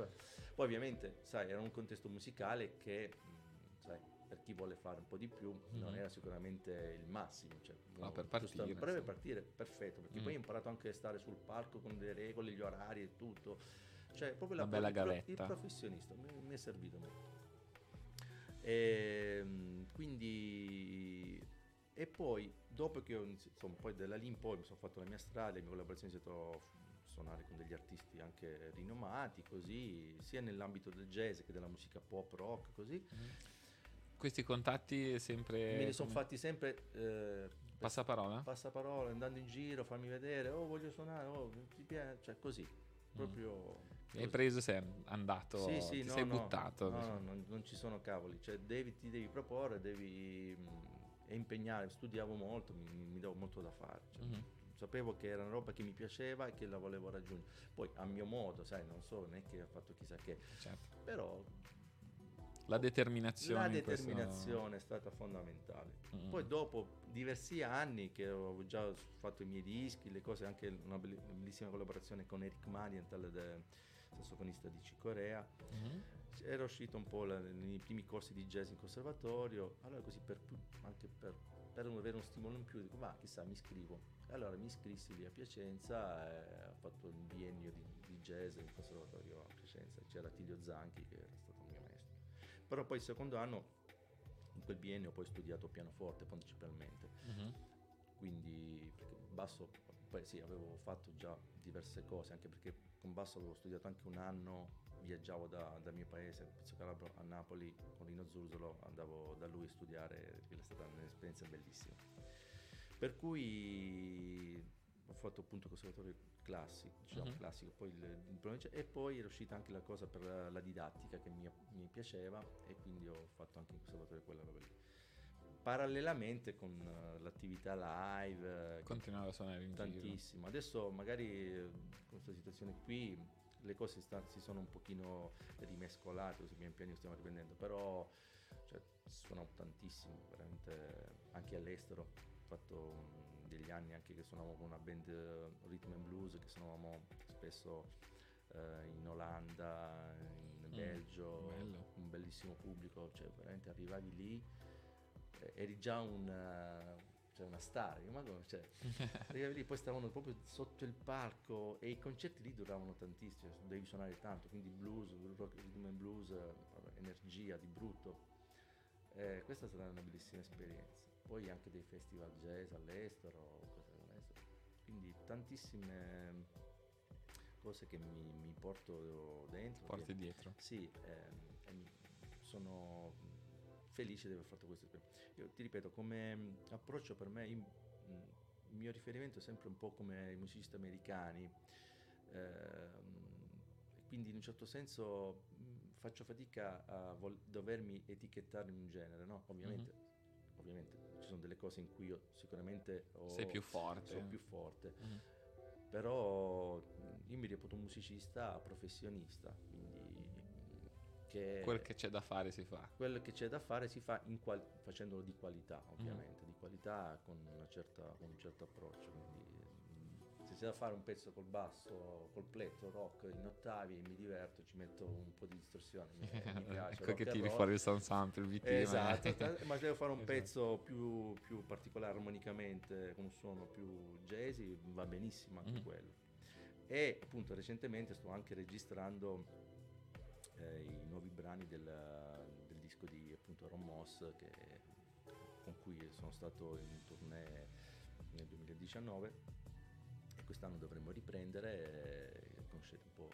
poi ovviamente sai era un contesto musicale che sai per chi vuole fare un po' di più mm. non era sicuramente il massimo, cioè, ma no, per partire giusto, per partire perfetto, perché mm. poi ho imparato anche a stare sul palco con le regole, gli orari e tutto, cioè proprio la bella gavetta, il professionista mi, mi è servito molto. E quindi e poi dopo che ho iniziato, insomma, poi da lì in poi mi sono fatto la mia strada, le mie collaborazioni, ho iniziato a suonare con degli artisti anche rinomati, così sia nell'ambito del jazz che della musica pop rock, così mm. Questi contatti sempre... Me li sono fatti sempre... Eh, passaparola? Passaparola, andando in giro, fammi vedere, oh voglio suonare, oh ti piace, cioè così, proprio... Mm. Hai preso, sei andato, sì, sì, ti no, sei no, buttato. No, diciamo. no, no, non ci sono cavoli, cioè devi, ti devi proporre, devi mh, impegnare, studiavo molto, mi, mi davo molto da fare, cioè. Mm-hmm. Sapevo che era una roba che mi piaceva e che la volevo raggiungere, poi a mio modo, sai, non so, non è che ho fatto chissà che, certo. però... La determinazione, la determinazione questo... è stata fondamentale. Mm. Poi dopo diversi anni che avevo già fatto i miei dischi, le cose, anche una bellissima collaborazione con Eric Marienthal, il sassofonista di Cicorea, mm. era uscito un po' la, nei primi corsi di jazz in conservatorio, allora così per, anche per, per avere uno stimolo in più dico ma chissà mi iscrivo. Allora mi iscrissi lì a Piacenza, eh, ho fatto un biennio di, di jazz in conservatorio a Piacenza, c'era Tilio Zanchi che era stato mio maestro. Però poi il secondo anno, in quel biennio, ho poi studiato pianoforte principalmente, mm-hmm. quindi perché basso, poi sì, avevo fatto già diverse cose, anche perché con basso avevo studiato anche un anno, viaggiavo da, dal mio paese, Pizzo Calabro, a Napoli, con Rino Zurzolo, andavo da lui a studiare, è stata un'esperienza bellissima. Per cui ho fatto appunto conservatorio classico, diciamo uh-huh. classico, poi il, il provincia, e poi era uscita anche la cosa per la, la didattica che mi, mi piaceva, e quindi ho fatto anche in conservatorio quella roba lì. Parallelamente con uh, l'attività live, continuavo a suonare in tantissimo. Giro. Adesso magari con questa situazione qui le cose sta, si sono un pochino rimescolate, così pian piano stiamo riprendendo, però cioè, suonavo tantissimo, veramente anche all'estero. Ho fatto degli anni anche che suonavamo con una band rhythm and blues, che suonavamo spesso eh, in Olanda, in Belgio, mm, un bellissimo pubblico, cioè veramente arrivavi lì, eh, eri già una, cioè una star, ma come, cioè, arrivavi lì, poi stavano proprio sotto il palco e i concerti lì duravano tantissimo, cioè, devi suonare tanto, quindi blues, rock, rhythm and blues, energia di brutto, eh, questa è stata una bellissima esperienza. Poi anche dei festival jazz all'estero, cose all'estero. Quindi tantissime cose che mi, mi porto dentro. Porti dietro. Sì, ehm, sono felice di aver fatto questo. Io ti ripeto, come approccio per me, il mio riferimento è sempre un po' come i musicisti americani, ehm, quindi in un certo senso mh, faccio fatica a vol- dovermi etichettare in un genere, no? Ovviamente. Mm-hmm. Ovviamente ci sono delle cose in cui io sicuramente ho, sei più forte, sono più forte, mm-hmm. però io mi reputo un musicista professionista, quindi che quel che c'è da fare si fa, quello che c'è da fare si fa in qual- facendolo di qualità, ovviamente, mm-hmm. di qualità con una certa, con un certo approccio, quindi se c'è da fare un pezzo col basso, col plettro, rock, in ottavi e mi diverto, ci metto un po' di distorsione, mi, mi piace. Ecco che tiri rock. Fuori il SansAmp, il V T M. Esatto, ma se devo fare un esatto. pezzo più, più particolare armonicamente, con un suono più jazzy, va benissimo anche mm. quello. E appunto recentemente sto anche registrando eh, i nuovi brani del, del disco di appunto Ronn Moss, che, con cui sono stato in tournée nel duemiladiciannove. Quest'anno dovremmo riprendere e conoscere un po'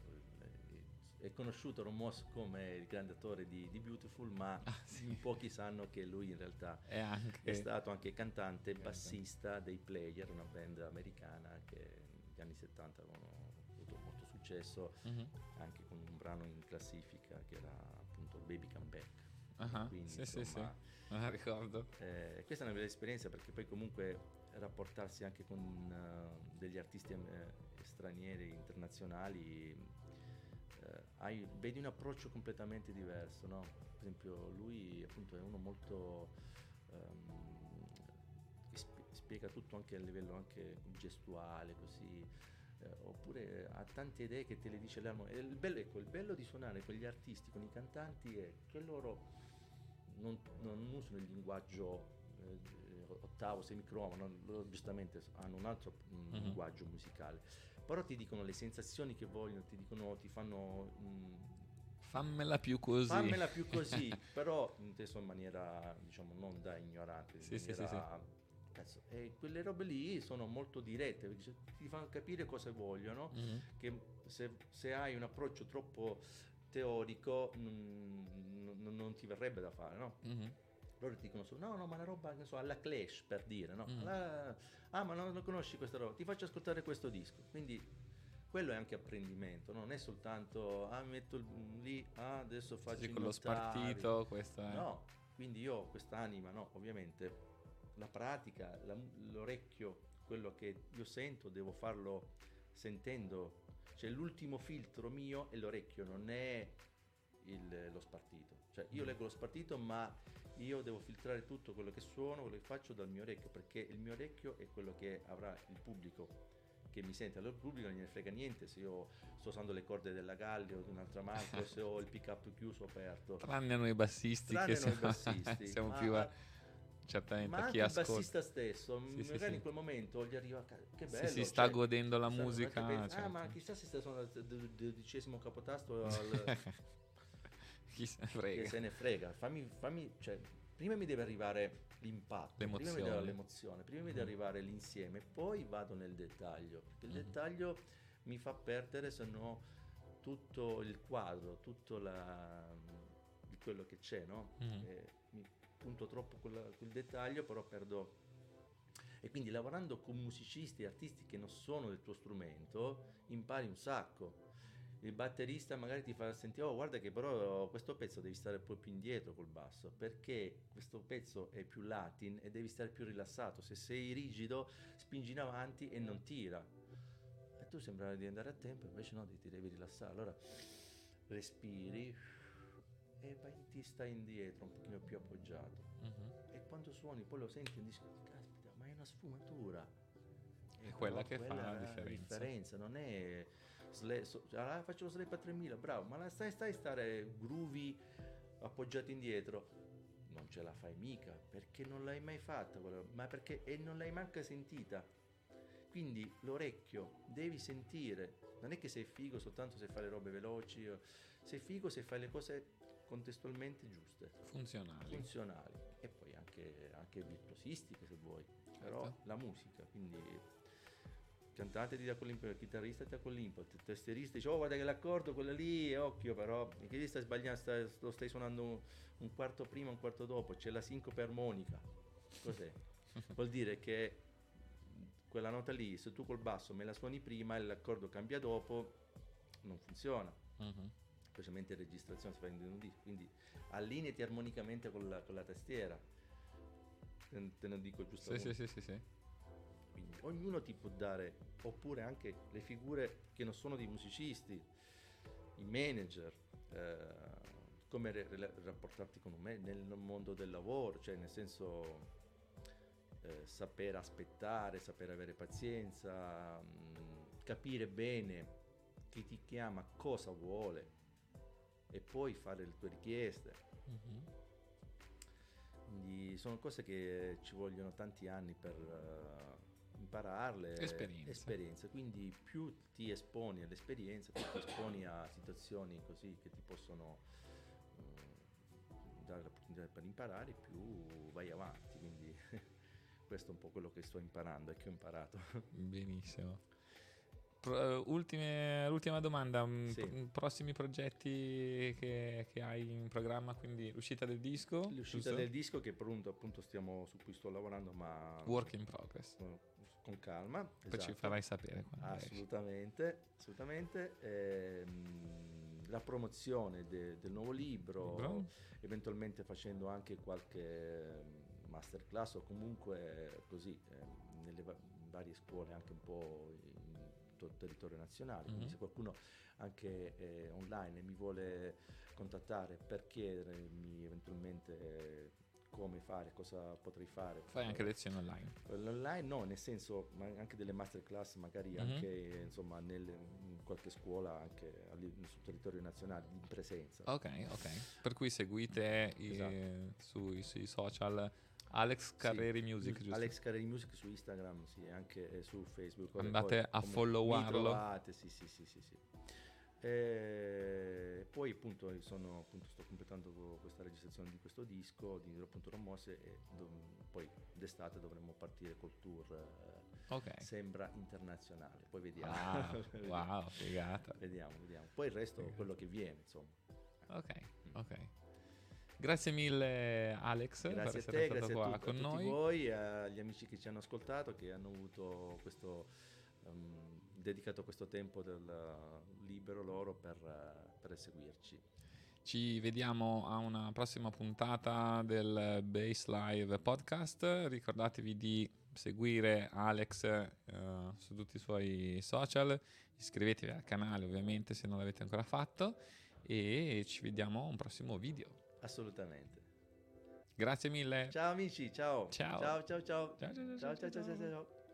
è conosciuto Ronn Moss come il grande attore di, di Beautiful, ma ah, sì. pochi sanno che lui in realtà è, anche... è stato anche cantante e bassista dei Player, una band americana che negli anni settanta avevano avuto molto successo, mm-hmm. anche con un brano in classifica che era appunto Baby Come Back. Uh-huh, quindi, sì, insomma, sì, sì, non la ricordo. Eh, questa è una bella esperienza, perché poi comunque rapportarsi anche con uh, degli artisti uh, stranieri, internazionali, uh, hai, vedi un approccio completamente diverso, no? Per esempio lui appunto è uno molto um, che sp- spiega tutto anche a livello anche gestuale, così. Eh, oppure ha tante idee che te le dice l'armonia. Il bello, ecco, il bello di suonare con gli artisti, con i cantanti, è che loro non, non usano il linguaggio eh, ottavo, semicromo, non, loro giustamente hanno un altro mm, uh-huh. linguaggio musicale, però ti dicono le sensazioni che vogliono, ti dicono, ti fanno mm, fammela più così, fammela più così però inteso in maniera, diciamo, non da ignorante, sì, in sì, maniera, sì, sì. E quelle robe lì sono molto dirette, ti fanno capire cosa vogliono, mm-hmm. che se, se hai un approccio troppo teorico non, non, non ti verrebbe da fare, no? Mm-hmm. Loro ti dicono solo, no, no, ma la roba, non so, alla Clash, per dire, no? Mm-hmm. La, ah, ma non, non conosci questa roba, ti faccio ascoltare questo disco. Quindi quello è anche apprendimento, no? Non è soltanto, ah, metto lì, ah, adesso faccio sì, con lo spartito, questo è... No, quindi io ho quest'anima, no, ovviamente... la pratica, la, l'orecchio, quello che io sento devo farlo sentendo, cioè l'ultimo filtro mio è l'orecchio, non è il, lo spartito, cioè io leggo lo spartito ma io devo filtrare tutto quello che suono, quello che faccio dal mio orecchio, perché il mio orecchio è quello che avrà il pubblico che mi sente. Allora il pubblico non gliene frega niente se io sto usando le corde della Galli o di un'altra marca, se ho il pick up chiuso o aperto, tranne noi bassisti, tranne che noi siamo, bassisti, siamo ma, più a... certamente, ma chi anche ascolta, il bassista stesso, sì, magari sì, in quel momento gli arriva, che bello, si sì, sì, sta cioè, godendo la musica, bello, ah, certo. Ma chissà se sta suonando il d- dodicesimo capotasto al... chi se ne frega, che se ne frega, fammi, fammi, cioè, prima mi deve arrivare l'impatto, l'emozione. Prima mi deve l'emozione, prima mi deve arrivare l'insieme, poi vado nel dettaglio, perché il mm-hmm. dettaglio mi fa perdere se no tutto il quadro, tutto la, di quello che c'è, no? Mm-hmm. E, mi, punto troppo quel, quel dettaglio, però perdo. E quindi lavorando con musicisti e artisti che non sono del tuo strumento impari un sacco. Il batterista magari ti fa sentire, oh guarda che però questo pezzo devi stare poi più indietro col basso, perché questo pezzo è più latin e devi stare più rilassato, se sei rigido spingi in avanti e non tira, e tu sembrava di andare a tempo, invece no, ti devi rilassare, allora respiri e vai, ti stai indietro un pochino più appoggiato, uh-huh. e quando suoni poi lo senti e dici, caspita, ma è una sfumatura, è quella che quella fa la differenza. differenza non è sle- so- ah, faccio lo slap a tremila, bravo, ma la stai stai stare groovy appoggiato indietro, non ce la fai mica, perché non l'hai mai fatta quella, ma perché e non l'hai manca sentita. Quindi l'orecchio devi sentire, non è che sei figo soltanto se fai le robe veloci, sei figo se fai le cose contestualmente giuste, funzionali, funzionali e poi anche, anche virtuosistiche se vuoi, certo. Però la musica, quindi cantante ti dà con l'input, il chitarrista ti dà con l'input, il tastierista dice, oh guarda che l'accordo quella lì, occhio però, e che lì stai sbagliando, stai, lo stai suonando un, un quarto prima, un quarto dopo, c'è la sincope armonica, cos'è? Vuol dire che quella nota lì, se tu col basso me la suoni prima e l'accordo cambia dopo, non funziona. Uh-huh. Specialmente registrazione si fa in un disco, quindi allineati armonicamente con la, con la tastiera, te, te ne dico giusto, sì, sì, sì, sì. Quindi ognuno ti può dare, oppure anche le figure che non sono di musicisti, i manager, eh, come re, re, rapportarti con un me nel mondo del lavoro, cioè nel senso eh, saper aspettare, saper avere pazienza, mh, capire bene chi ti chiama, cosa vuole, e poi fare le tue richieste. Mm-hmm. Quindi sono cose che ci vogliono tanti anni per uh, impararle, esperienza. esperienza quindi più ti esponi all'esperienza, più ti esponi a situazioni così che ti possono uh, dare l'opportunità per imparare, più vai avanti. Quindi questo è un po' quello che sto imparando e che ho imparato. Benissimo. Pro, ultime, l'ultima domanda, sì. Pro, prossimi progetti che, che hai in programma, quindi l'uscita del disco? L'uscita giusto? del disco che pronto, appunto stiamo, su cui sto lavorando, ma work in progress, con calma. Poi esatto. ci farai sapere. Assolutamente, assolutamente. Eh, la promozione de, del nuovo libro, libro, eventualmente facendo anche qualche masterclass o comunque così eh, nelle va- varie scuole anche un po' in tutto il territorio nazionale, mm-hmm. quindi se qualcuno anche eh, online mi vuole contattare per chiedermi eventualmente eh, come fare, cosa potrei fare. Fai anche lezioni online? Online no, nel senso ma anche delle masterclass magari mm-hmm. anche insomma nel, in qualche scuola anche sul territorio nazionale in presenza. Ok, ok. Per cui seguite esatto. i, sui, sui social Alex Carreri sì, Music, giusto? Alex Carreri Music su Instagram, sì, anche eh, su Facebook. Andate poi, a followarlo. Trovate, sì, sì, sì, sì, sì. E poi appunto io sono appunto sto completando questa registrazione di questo disco di appunto Ronn Moss e do, poi d'estate dovremmo partire col tour eh, okay. sembra internazionale, poi vediamo. Ah, wow, figata. Vediamo, vediamo. Poi il resto figata. quello che viene, insomma. Ok, mm. ok. Grazie mille Alex, grazie per essere te, stato qua tu, con a noi. Grazie a voi, agli amici che ci hanno ascoltato, che hanno avuto questo um, dedicato questo tempo del libero loro per, per seguirci. Ci vediamo a una prossima puntata del Bass Live Podcast. Ricordatevi di seguire Alex uh, su tutti i suoi social, iscrivetevi al canale ovviamente se non l'avete ancora fatto e ci vediamo a un prossimo video. Assolutamente. Grazie mille. Ciao amici, ciao. Ciao ciao ciao ciao. Ciao ciao ciao ciao ciao. ciao, ciao, ciao. ciao, ciao, ciao.